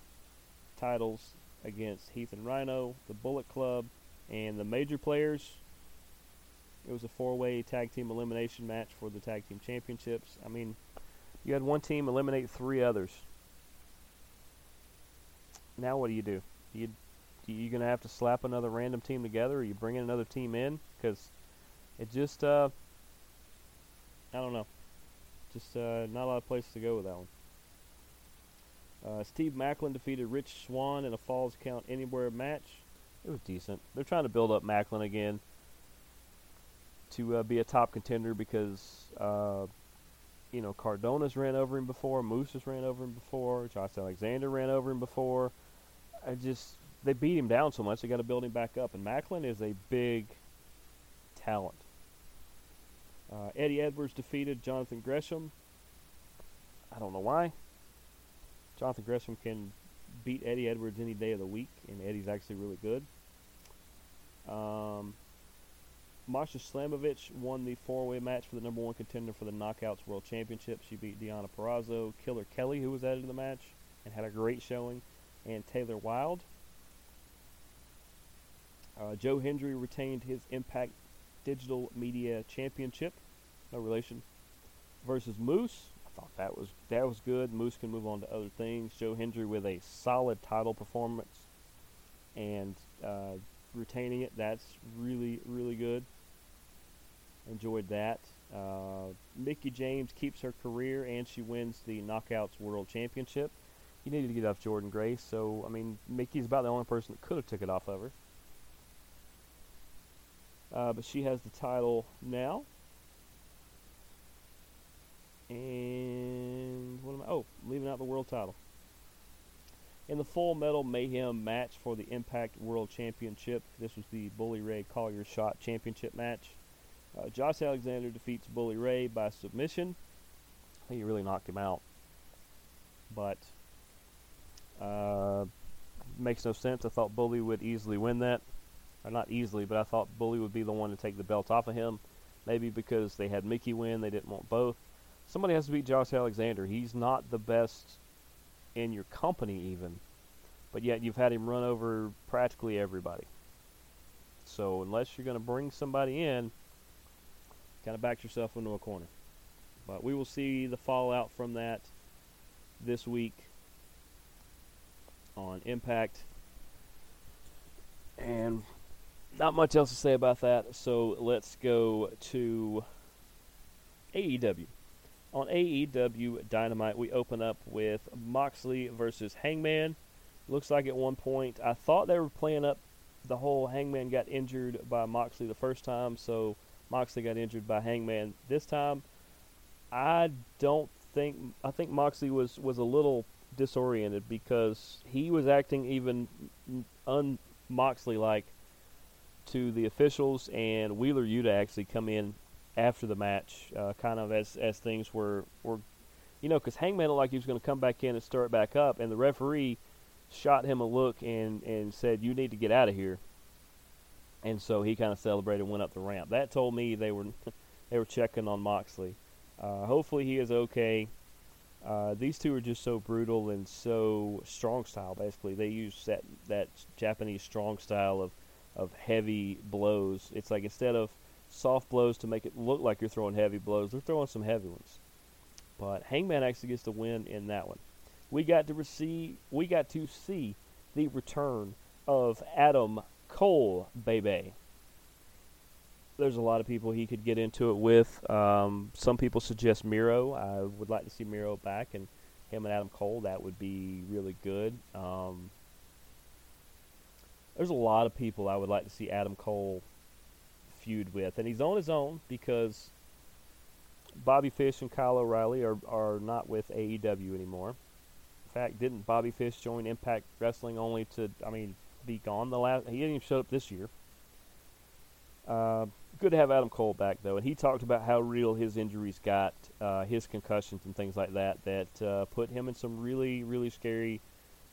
titles against Heath and Rhino, the Bullet Club, and the Major Players. It was a four-way tag team elimination match for the tag team championships. I mean, you had one team eliminate three others. Now what do you do? Do you You're going to have to slap another random team together, or you bring in another team in? Because it just, uh, I don't know. Just uh, not a lot of places to go with that one. Uh, Steve Macklin defeated Rich Swann in a Falls Count Anywhere match. It was decent. They're trying to build up Macklin again to uh, be a top contender because, uh, you know, Cardona's ran over him before. Moose has ran over him before. Josh Alexander ran over him before. I just... they beat him down so much, they got to build him back up. And Macklin is a big talent. Uh, Eddie Edwards defeated Jonathan Gresham. I don't know why. Jonathan Gresham can beat Eddie Edwards any day of the week, and Eddie's actually really good. Um, Masha Slamovich won the four-way match for the number one contender for the Knockouts World Championship. She beat Deonna Purrazzo, Killer Kelly, who was added to the match, and had a great showing, and Taylor Wilde. Uh, Joe Hendry retained his Impact Digital Media Championship, no relation, versus Moose. I thought that was that was good. Moose can move on to other things. Joe Hendry with a solid title performance and uh, retaining it. That's really, really good. Enjoyed that. Uh, Mickie James keeps her career, and she wins the Knockouts World Championship. You needed to get off Jordan Grace, so, I mean, Mickey's about the only person that could have took it off of her. Uh, but she has the title now. And what am I? Oh, leaving out the world title. In the Full Metal Mayhem match for the Impact World Championship, this was the Bully Ray Collier Shot Championship match. Uh, Josh Alexander defeats Bully Ray by submission. I think he really knocked him out, but uh, makes no sense. I thought Bully would easily win that, or not easily, but I thought Bully would be the one to take the belt off of him. Maybe because they had Mickey win, they didn't want both. Somebody has to beat Josh Alexander. He's not the best in your company even, but yet you've had him run over practically everybody. So unless you're going to bring somebody in, kind of backed yourself into a corner. But we will see the fallout from that this week on Impact. And not much else to say about that, so let's go to A E W. On A E W Dynamite, we open up with Moxley versus Hangman. Looks like at one point, I thought they were playing up the whole Hangman got injured by Moxley the first time, so Moxley got injured by Hangman this time. I don't think, I think Moxley was, was a little disoriented because he was acting even un-Moxley-like to the officials, and Wheeler Yuta actually come in after the match, uh, kind of as, as things were, were, you know, because Hangman looked like he was going to come back in and start back up, and the referee shot him a look and, and said, you need to get out of here. And so he kind of celebrated and went up the ramp. That told me they were they were checking on Moxley. Uh, hopefully he is okay. Uh, these two are just so brutal and so strong style, basically. They use that, that Japanese strong style of, of heavy blows. It's like instead of soft blows to make it look like you're throwing heavy blows, they're throwing some heavy ones. But Hangman actually gets the win in that one. We got to receive, we got to see the return of Adam Cole, baby. There's a lot of people he could get into it with. Um, some people suggest Miro. I would like to see Miro back, and him and Adam Cole, that would be really good. Um, there's a lot of people I would like to see Adam Cole feud with, and he's on his own because Bobby Fish and Kyle O'Reilly are, are not with A E W anymore. In fact, didn't Bobby Fish join Impact Wrestling only to, I mean, be gone the last, he didn't even show up this year. Uh, good to have Adam Cole back, though, and he talked about how real his injuries got, uh, his concussions and things like that, that uh, put him in some really, really scary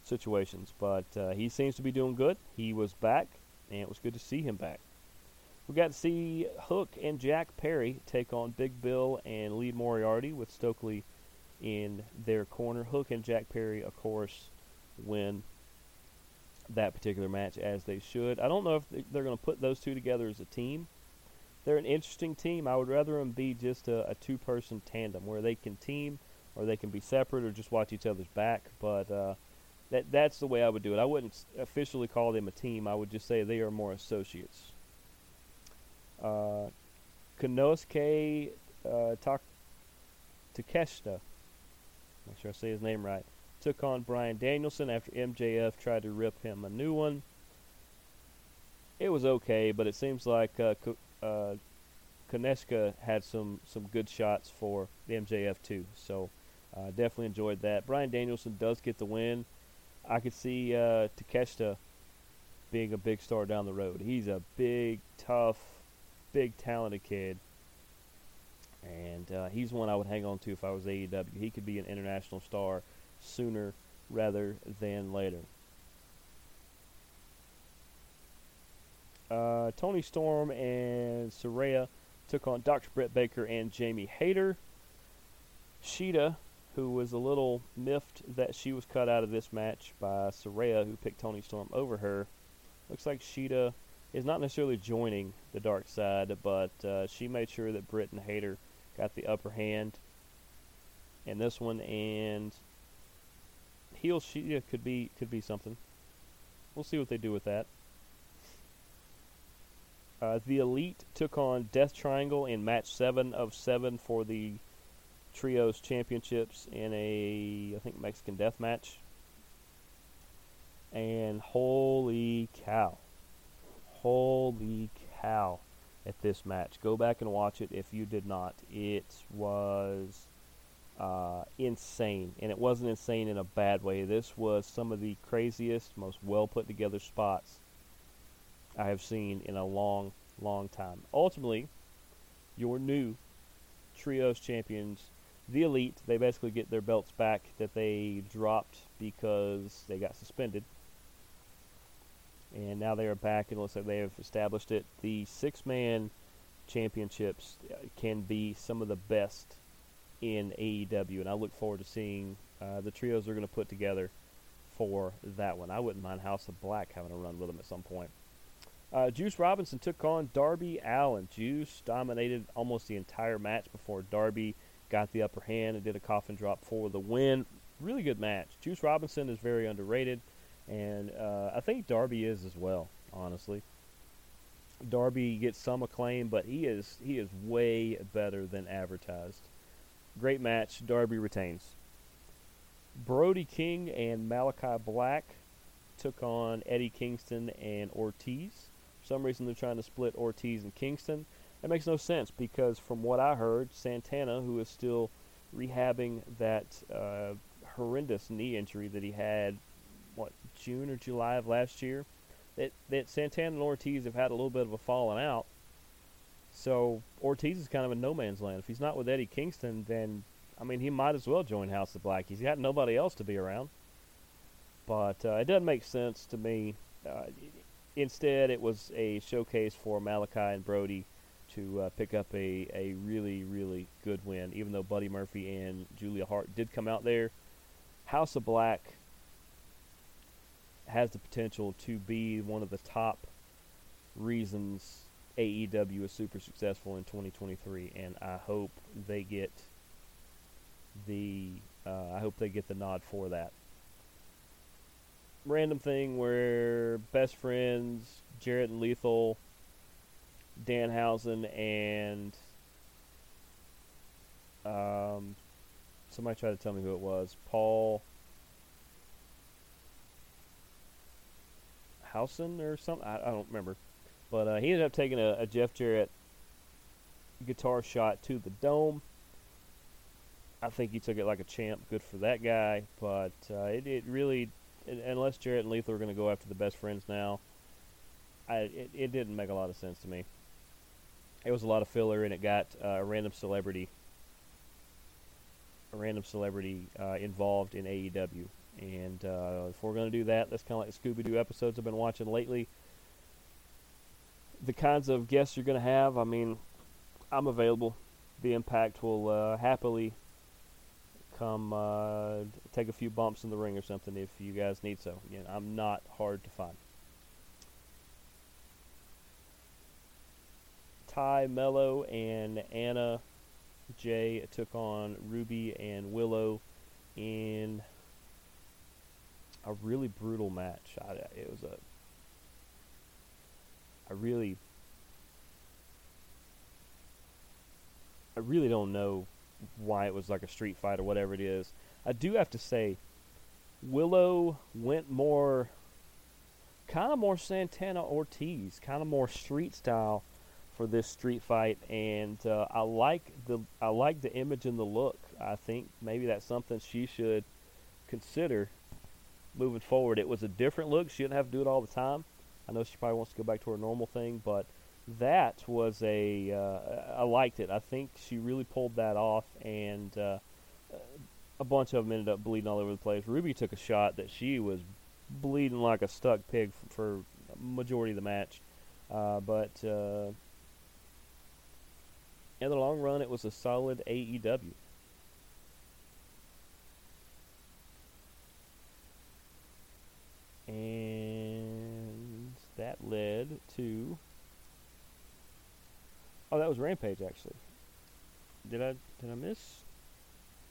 situations, but uh, he seems to be doing good. He was back, and it was good to see him back. We got to see Hook and Jack Perry take on Big Bill and Lee Moriarty with Stokely in their corner. Hook and Jack Perry, of course, win that particular match as they should. I don't know if they're going to put those two together as a team. They're an interesting team. I would rather them be just a, a two-person tandem where they can team or they can be separate or just watch each other's back. But uh, that that's the way I would do it. I wouldn't officially call them a team. I would just say they are more associates. Uh, Konosuke uh, Ta- Takeshita, make sure I say his name right, took on Bryan Danielson after M J F tried to rip him a new one. It was okay, but it seems like uh, K- uh, Konesuke had some, some good shots for the M J F too, so uh, definitely enjoyed that. Bryan Danielson does get the win. I could see uh, Takeshita being a big star down the road. He's a big, tough, big, talented kid. And uh, he's one I would hang on to if I was A E W. He could be an international star sooner rather than later. Uh, Toni Storm and Saraya took on Doctor Britt Baker and Jamie Hayter. Sheeta, who was a little miffed that she was cut out of this match by Saraya, who picked Toni Storm over her. Looks like Sheeta is not necessarily joining the dark side, but uh, she made sure that Britt and Hayter got the upper hand in this one, and heel Sheeta could be could be something. We'll see what they do with that. Uh, the Elite took on Death Triangle in match seven of seven for the Trios Championships in a, I think, Mexican death match. And holy cow. Holy cow at this match. Go back and watch it if you did not. It was uh, insane. And it wasn't insane in a bad way. This was some of the craziest, most well put together spots I have seen in a long, long time. Ultimately, your new Trios champions, the Elite, they basically get their belts back that they dropped because they got suspended. And now they are back, and it looks like they have established it. The six-man championships can be some of the best in A E W, and I look forward to seeing uh, the trios they're going to put together for that one. I wouldn't mind House of Black having a run with them at some point. Uh, Juice Robinson took on Darby Allin. Juice dominated almost the entire match before Darby got the upper hand and did a coffin drop for the win. Really good match. Juice Robinson is very underrated, and uh, I think Darby is as well, honestly. Darby gets some acclaim, but he is he is way better than advertised. Great match. Darby retains. Brody King and Malachi Black took on Eddie Kingston and Ortiz. For some reason, they're trying to split Ortiz and Kingston. That makes no sense because from what I heard, Santana, who is still rehabbing that uh, horrendous knee injury that he had, what, June or July of last year, that, that Santana and Ortiz have had a little bit of a falling out. So Ortiz is kind of in no man's land. If he's not with Eddie Kingston, then, I mean, he might as well join House of Black. He's got nobody else to be around. But uh, it doesn't make sense to me. Uh, instead, it was a showcase for Malachi and Brody to uh, pick up a, a really, really good win, even though Buddy Murphy and Julia Hart did come out there. House of Black has the potential to be one of the top reasons A E W is super successful in twenty twenty-three, and I hope they get the uh, I hope they get the nod for that. Random thing where Best Friends, Jarrett and Lethal, Danhausen, and um, somebody tried to tell me who it was. Paul Housen or something. I, I don't remember. But uh, he ended up taking a, a Jeff Jarrett guitar shot to the dome. I think he took it like a champ. Good for that guy. But uh, it, it really... Unless Jarrett and Lethal are going to go after the Best Friends now, I, it, it didn't make a lot of sense to me. It was a lot of filler, and it got uh, a random celebrity, a random celebrity uh, involved in A E W. And uh, if we're going to do that, that's kind of like the Scooby-Doo episodes I've been watching lately. The kinds of guests you're going to have, I mean, I'm available. The Impact will uh, happily come uh, take a few bumps in the ring or something if you guys need so. You know, I'm not hard to find. Ty Mello and Anna Jay took on Ruby and Willow in a really brutal match. I, it was a... I really... I really don't know why it was like a street fight or whatever it is. I do have to say, Willow went more, kind of more Santana Ortiz, kind of more street style for this street fight, and uh, I like the I like the image and the look. I think maybe that's something she should consider moving forward. It was a different look. She didn't have to do it all the time, I know she probably wants to go back to her normal thing, but that was a uh, – I liked it. I think she really pulled that off, and uh, a bunch of them ended up bleeding all over the place. Ruby took a shot that she was bleeding like a stuck pig for majority of the match. Uh, but uh, in the long run, it was a solid A E W. And that led to... Oh, that was Rampage, actually. Did I did I miss?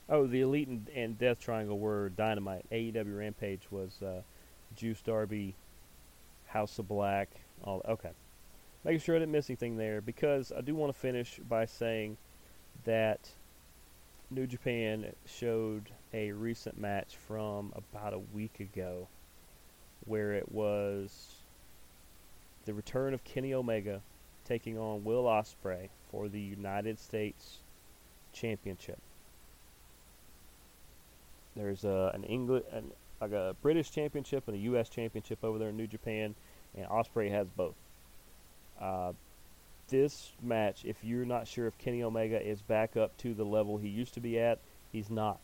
Oh, the Elite and, and Death Triangle were Dynamite. A E W Rampage was uh, Juice Darby, House of Black. All okay. Making sure I didn't miss anything there, because I do want to finish by saying that New Japan showed a recent match from about a week ago, where it was the return of Kenny Omega taking on Will Ospreay for the United States Championship. There's a, an English, an, like a British Championship and a U S Championship over there in New Japan, and Ospreay has both. Uh, this match, if you're not sure if Kenny Omega is back up to the level he used to be at, he's not.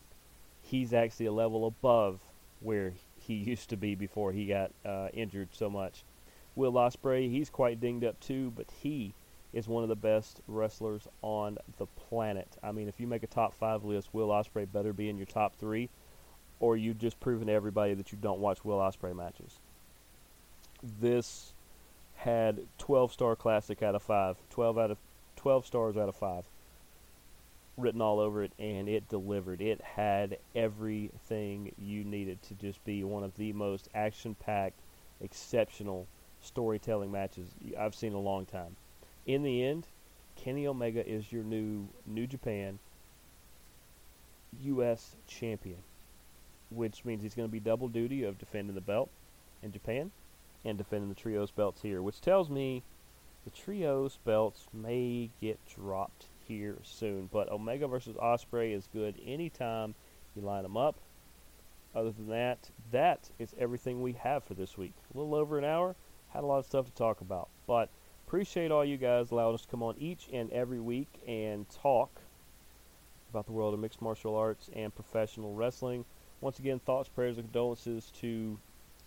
He's actually a level above where he he used to be before he got uh, injured so much. Will Ospreay, he's quite dinged up too, but he is one of the best wrestlers on the planet. I mean, if you make a top five list, Will Ospreay better be in your top three, or you've just proven to everybody that you don't watch Will Ospreay matches. This had twelve-star classic out of five, twelve out of twelve stars out of five written all over it, and it delivered. It had everything you needed to just be one of the most action-packed, exceptional storytelling matches I've seen in a long time. In the end, Kenny Omega is your new New Japan U S champion, which means he's going to be double duty of defending the belt in Japan and defending the Trios belts here, which tells me the Trios belts may get dropped here soon. But Omega versus Ospreay is good anytime you line them up. Other than that, that is everything we have for this week. A little over an hour, had a lot of stuff to talk about, but appreciate all you guys allowing us to come on each and every week and talk about the world of mixed martial arts and professional wrestling. Once again, thoughts, prayers, and condolences to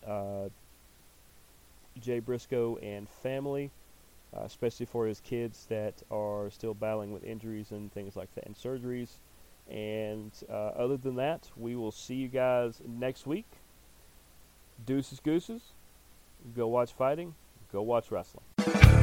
uh, Jay Briscoe and family. Uh, especially for his kids that are still battling with injuries and things like that, and surgeries. And uh, other than that, we will see you guys next week. Deuces, gooses. Go watch fighting. Go watch wrestling.